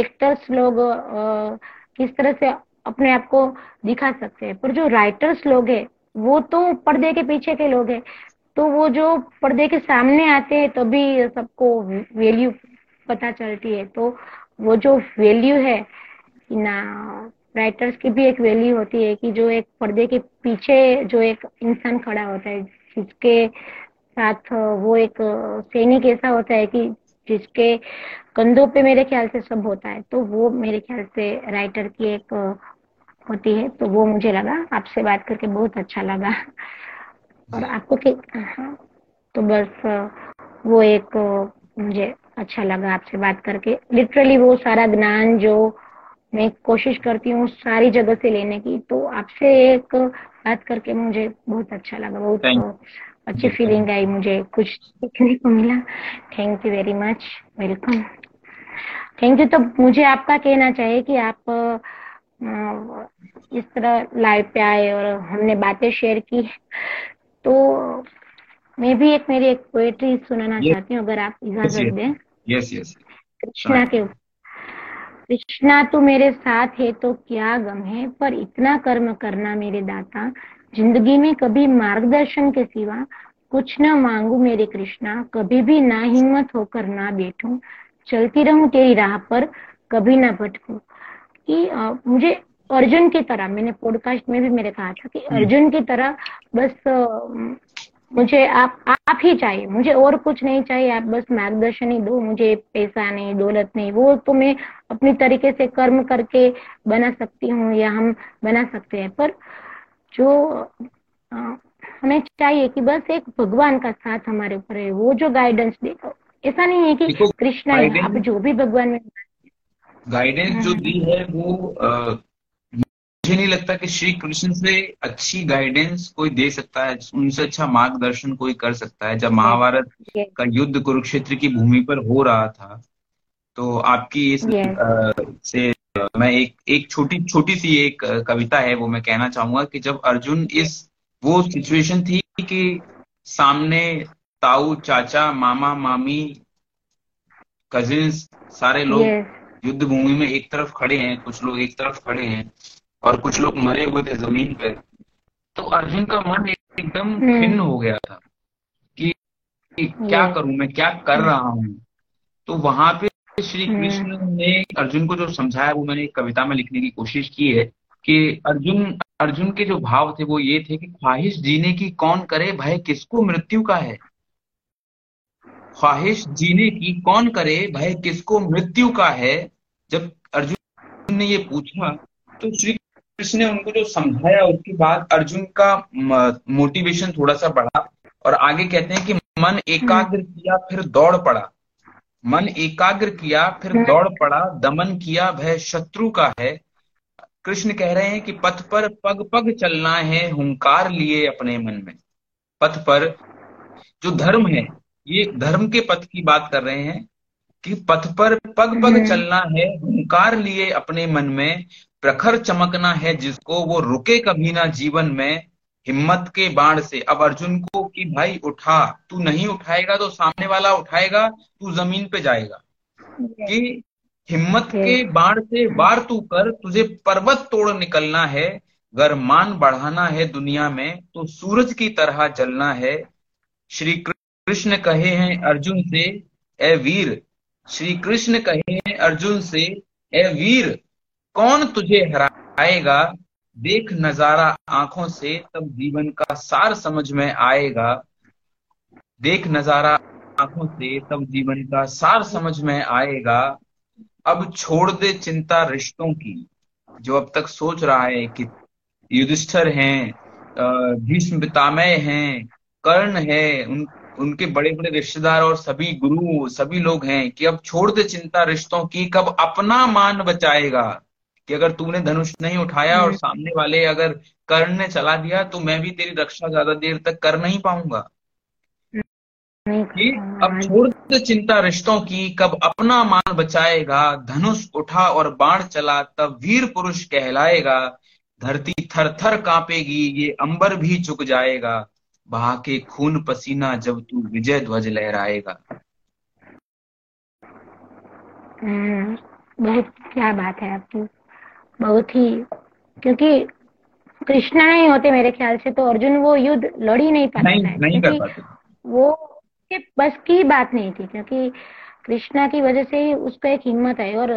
एक्टर्स लोग आ, किस तरह से अपने आप को दिखा सकते हैं, पर जो राइटर्स लोग है वो तो पर्दे के पीछे के लोग है तो वो जो पर्दे के सामने आते हैं तभी तो सबको वैल्यू पता चलती है। तो वो जो वैल्यू है ना राइटर्स की भी एक वैल्यू होती है कि जो एक पर्दे के पीछे जो एक इंसान खड़ा होता है जिसके साथ वो एक सैनिक ऐसा होता है कि जिसके कंधों पे मेरे ख्याल से सब होता है, तो वो मेरे ख्याल से राइटर की एक होती है। तो वो मुझे लगा आपसे बात करके बहुत अच्छा लगा। और आपको कि हाँ तो बस वो एक मुझे अच्छा लगा आपसे बात करके, लिटरली वो सारा ज्ञान जो मैं कोशिश करती हूँ सारी जगह से लेने की, तो आपसे एक बात करके मुझे बहुत अच्छा लगा, बहुत अच्छी फीलिंग आई, मुझे कुछ सीखने को मिला। Thank you very much, welcome, thank you. तो मुझे आपका कहना चाहिए कि आप इस तरह लाइव पे आए और हमने बातें शेयर की, तो मैं भी एक मेरी एक पोएट्री सुनाना yes. चाहती हूँ अगर आप इजाजत दें। यस यस कृष्णा के ऊपर। कृष्णा तू मेरे साथ है तो क्या गम है, पर इतना कर्म करना मेरे दाता, जिंदगी में कभी मार्गदर्शन के सिवा कुछ न मांगू मेरे कृष्णा, कभी भी ना हिम्मत होकर ना बैठूं, चलती रहूं तेरी राह पर कभी ना भटकूं। कि आ, मुझे अर्जुन की तरह, मैंने पॉडकास्ट में भी मेरे कहा था कि अर्जुन की तरह बस आ, मुझे आप आप ही चाहिए, मुझे और कुछ नहीं चाहिए, आप बस मार्गदर्शन ही दो, मुझे पैसा नहीं, दौलत नहीं, वो तो मैं अपनी तरीके से कर्म करके बना सकती हूँ या हम बना सकते हैं। पर जो आ, हमें चाहिए कि बस एक भगवान का साथ हमारे ऊपर है, वो जो गाइडेंस दे। ऐसा नहीं है कि कृष्णा है, आप जो भी भगवान में गाइडेंस जो दी है वो आ, मुझे नहीं लगता कि श्री कृष्ण से अच्छी गाइडेंस कोई दे सकता है, उनसे अच्छा मार्गदर्शन कोई कर सकता है। जब महाभारत का युद्ध कुरुक्षेत्र की भूमि पर हो रहा था तो आपकी इस आ, से मैं एक एक छोटी छोटी सी एक कविता है वो मैं कहना चाहूंगा कि जब अर्जुन इस वो सिचुएशन थी कि सामने ताऊ, चाचा, मामा, मामी, कजिन्स सारे लोग युद्ध भूमि में एक तरफ खड़े हैं, कुछ लोग एक तरफ खड़े हैं और कुछ लोग मरे हुए थे जमीन पे, तो अर्जुन का मन एकदम खिन्न हो गया था कि, कि क्या करूं मैं, क्या कर रहा हूं। तो वहां पे श्री कृष्ण ने अर्जुन को जो समझाया वो मैंने कविता में लिखने की कोशिश की है कि अर्जुन अर्जुन के जो भाव थे वो ये थे कि ख्वाहिश जीने की कौन करे, भय किसको मृत्यु का है। ख्वाहिश जीने की कौन करे, भय किसको मृत्यु का है। जब अर्जुन ने ये पूछा तो श्री कृष्ण ने उनको जो समझाया उसके बाद अर्जुन का मोटिवेशन थोड़ा सा बढ़ा और आगे कहते हैं कि मन एकाग्र किया फिर दौड़ पड़ा, मन एकाग्र किया फिर दौड़ पड़ा, दमन किया भय शत्रु का है। कृष्ण कह रहे हैं कि पथ पर पग पग चलना है, हुंकार लिए अपने मन में। पथ पर जो धर्म है, ये धर्म के पथ की बात कर रहे हैं कि पथ पर पग पग चलना है, हुंकार लिए अपने मन में, प्रखर चमकना है जिसको वो रुके कभी ना जीवन में, हिम्मत के बाण से। अब अर्जुन को कि भाई उठा, तू नहीं उठाएगा तो सामने वाला उठाएगा, तू जमीन पे जाएगा। कि हिम्मत के बाण से वार तू कर, तुझे पर्वत तोड़ निकलना है, अगर मान बढ़ाना है दुनिया में तो सूरज की तरह जलना है। श्री कृष्ण कहे हैं अर्जुन से ए वीर, श्री कृष्ण कहे हैं अर्जुन से ए वीर, कौन तुझे हराएगा, देख नजारा आंखों से तब जीवन का सार समझ में आएगा। देख नजारा आंखों से, तब जीवन का सार समझ में आएगा। अब छोड़ दे चिंता रिश्तों की, जो अब तक सोच रहा है कि युधिष्ठिर हैं, भीष्म पितामह हैं, कर्ण है, उन उनके बड़े बड़े रिश्तेदार और सभी गुरु सभी लोग हैं, कि अब छोड़ दे चिंता रिश्तों की, कब अपना मान बचाएगा। कि अगर तूने धनुष नहीं उठाया और सामने वाले अगर कर्ण ने चला दिया तो मैं भी तेरी रक्षा ज्यादा देर तक कर नहीं पाऊंगा। कि अब छोड़ दे चिंता रिश्तों की, कब अपना मान बचाएगा। धनुष उठा और बाण चला, तब वीर पुरुष कहलाएगा। धरती थर थर कांपेगी, ये अंबर भी झुक जाएगा। बहा के खून पसीना, जब तू विजय ध्वज लहराएगा। बहुत क्या बात है आपकी, बहुत ही, क्योंकि कृष्णा नहीं होते मेरे ख्याल से तो अर्जुन वो युद्ध लड़ ही नहीं पाता, नहीं, नहीं कर पाते। वो बस की बात नहीं थी, क्योंकि कृष्णा की वजह से ही उसका एक हिम्मत है। और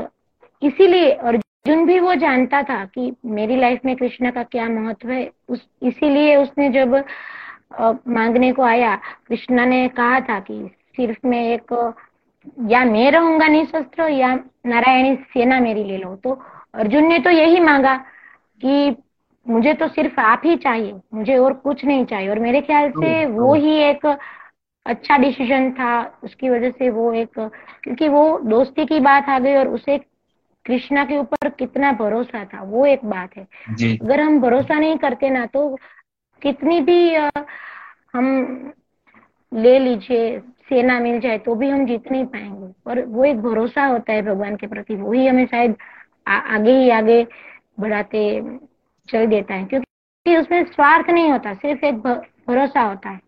इसीलिए अर्जुन भी वो जानता था कि मेरी लाइफ में कृष्णा का क्या महत्व है। उस इसीलिए उसने जब आ, मांगने को आया, कृष्णा ने कहा था कि सिर्फ मैं एक, या मैं रहूंगा निशस्त्र या नारायणी सेना मेरी ले लो। तो अर्जुन ने तो यही मांगा कि मुझे तो सिर्फ आप ही चाहिए, मुझे और कुछ नहीं चाहिए। और मेरे ख्याल से वो ही एक अच्छा डिसीजन था। उसकी वजह से वो एक, क्योंकि वो दोस्ती की बात आ गई और उसे कृष्णा के ऊपर कितना भरोसा था, वो एक बात है। अगर हम भरोसा नहीं करते ना, तो कितनी भी हम ले लीजिए सेना मिल जाए तो भी हम जीत नहीं पाएंगे। और वो एक भरोसा होता है भगवान के प्रति, वो ही हमें शायद आ, आगे ही आगे बढ़ाते चल देता है, क्योंकि उसमें स्वार्थ नहीं होता, सिर्फ एक भरोसा होता है।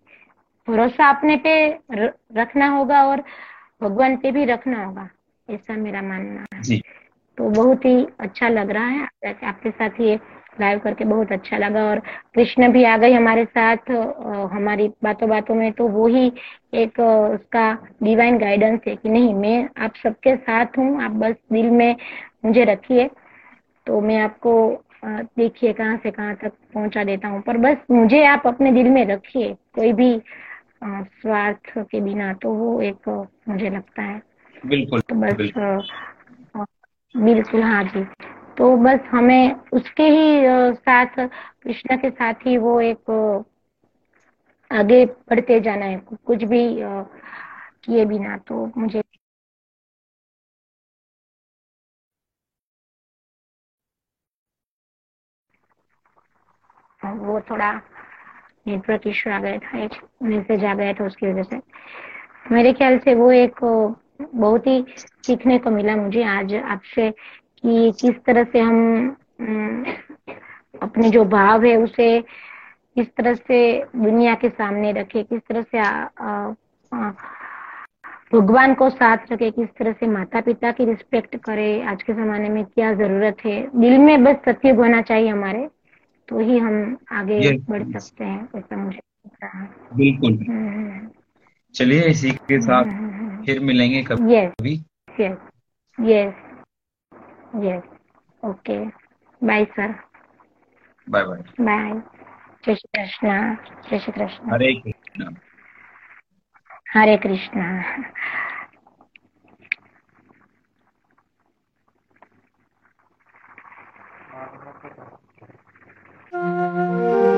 भरोसा अपने पे रखना होगा और भगवान पे भी रखना होगा, ऐसा मेरा मानना है जी। तो बहुत ही अच्छा लग रहा है आपके साथ ये लाइव करके, बहुत अच्छा लगा। और कृष्ण भी आ गई हमारे साथ हमारी बातों बातों में, तो वो ही एक उसका डिवाइन गाइडेंस है कि नहीं, मैं आप सबके साथ हूँ, आप बस दिल में मुझे रखिए, तो मैं आपको देखिए कहाँ से कहाँ तक पहुँचा देता हूँ। पर बस मुझे आप अपने दिल में रखिए, कोई भी स्वार्थ के बिना, तो वो एक मुझे लगता है बिल्कुल। तो बस बिल्कुल, बिल्कुल हाँ जी। तो बस हमें उसके ही साथ, कृष्णा के साथ ही वो एक आगे बढ़ते जाना है, कुछ भी किए बिना। तो मुझे वो थोड़ा नेटवर्क इश्यू आ गया था, एक मैसेज आ गया था, उसकी वजह से मेरे ख्याल से वो एक बहुत ही सीखने को मिला मुझे आज आपसे, कि किस तरह से हम अपने जो भाव है उसे किस तरह से दुनिया के सामने रखे, किस तरह से आ, आ, आ, भगवान को साथ रखे, किस तरह से माता पिता की रिस्पेक्ट करे। आज के जमाने में क्या जरूरत है, दिल में बस सत्य होना चाहिए हमारे, तो ही हम आगे बढ़ सकते हैं, ऐसा मुझे लगता है। बिल्कुल, चलिए इसी के साथ फिर मिलेंगे कभी। Yes yes yes yes, okay, bye sir, bye bye bye. जय श्री कृष्णा, जय श्री कृष्णा, हरे कृष्णा, हरे कृष्णा। Thank you.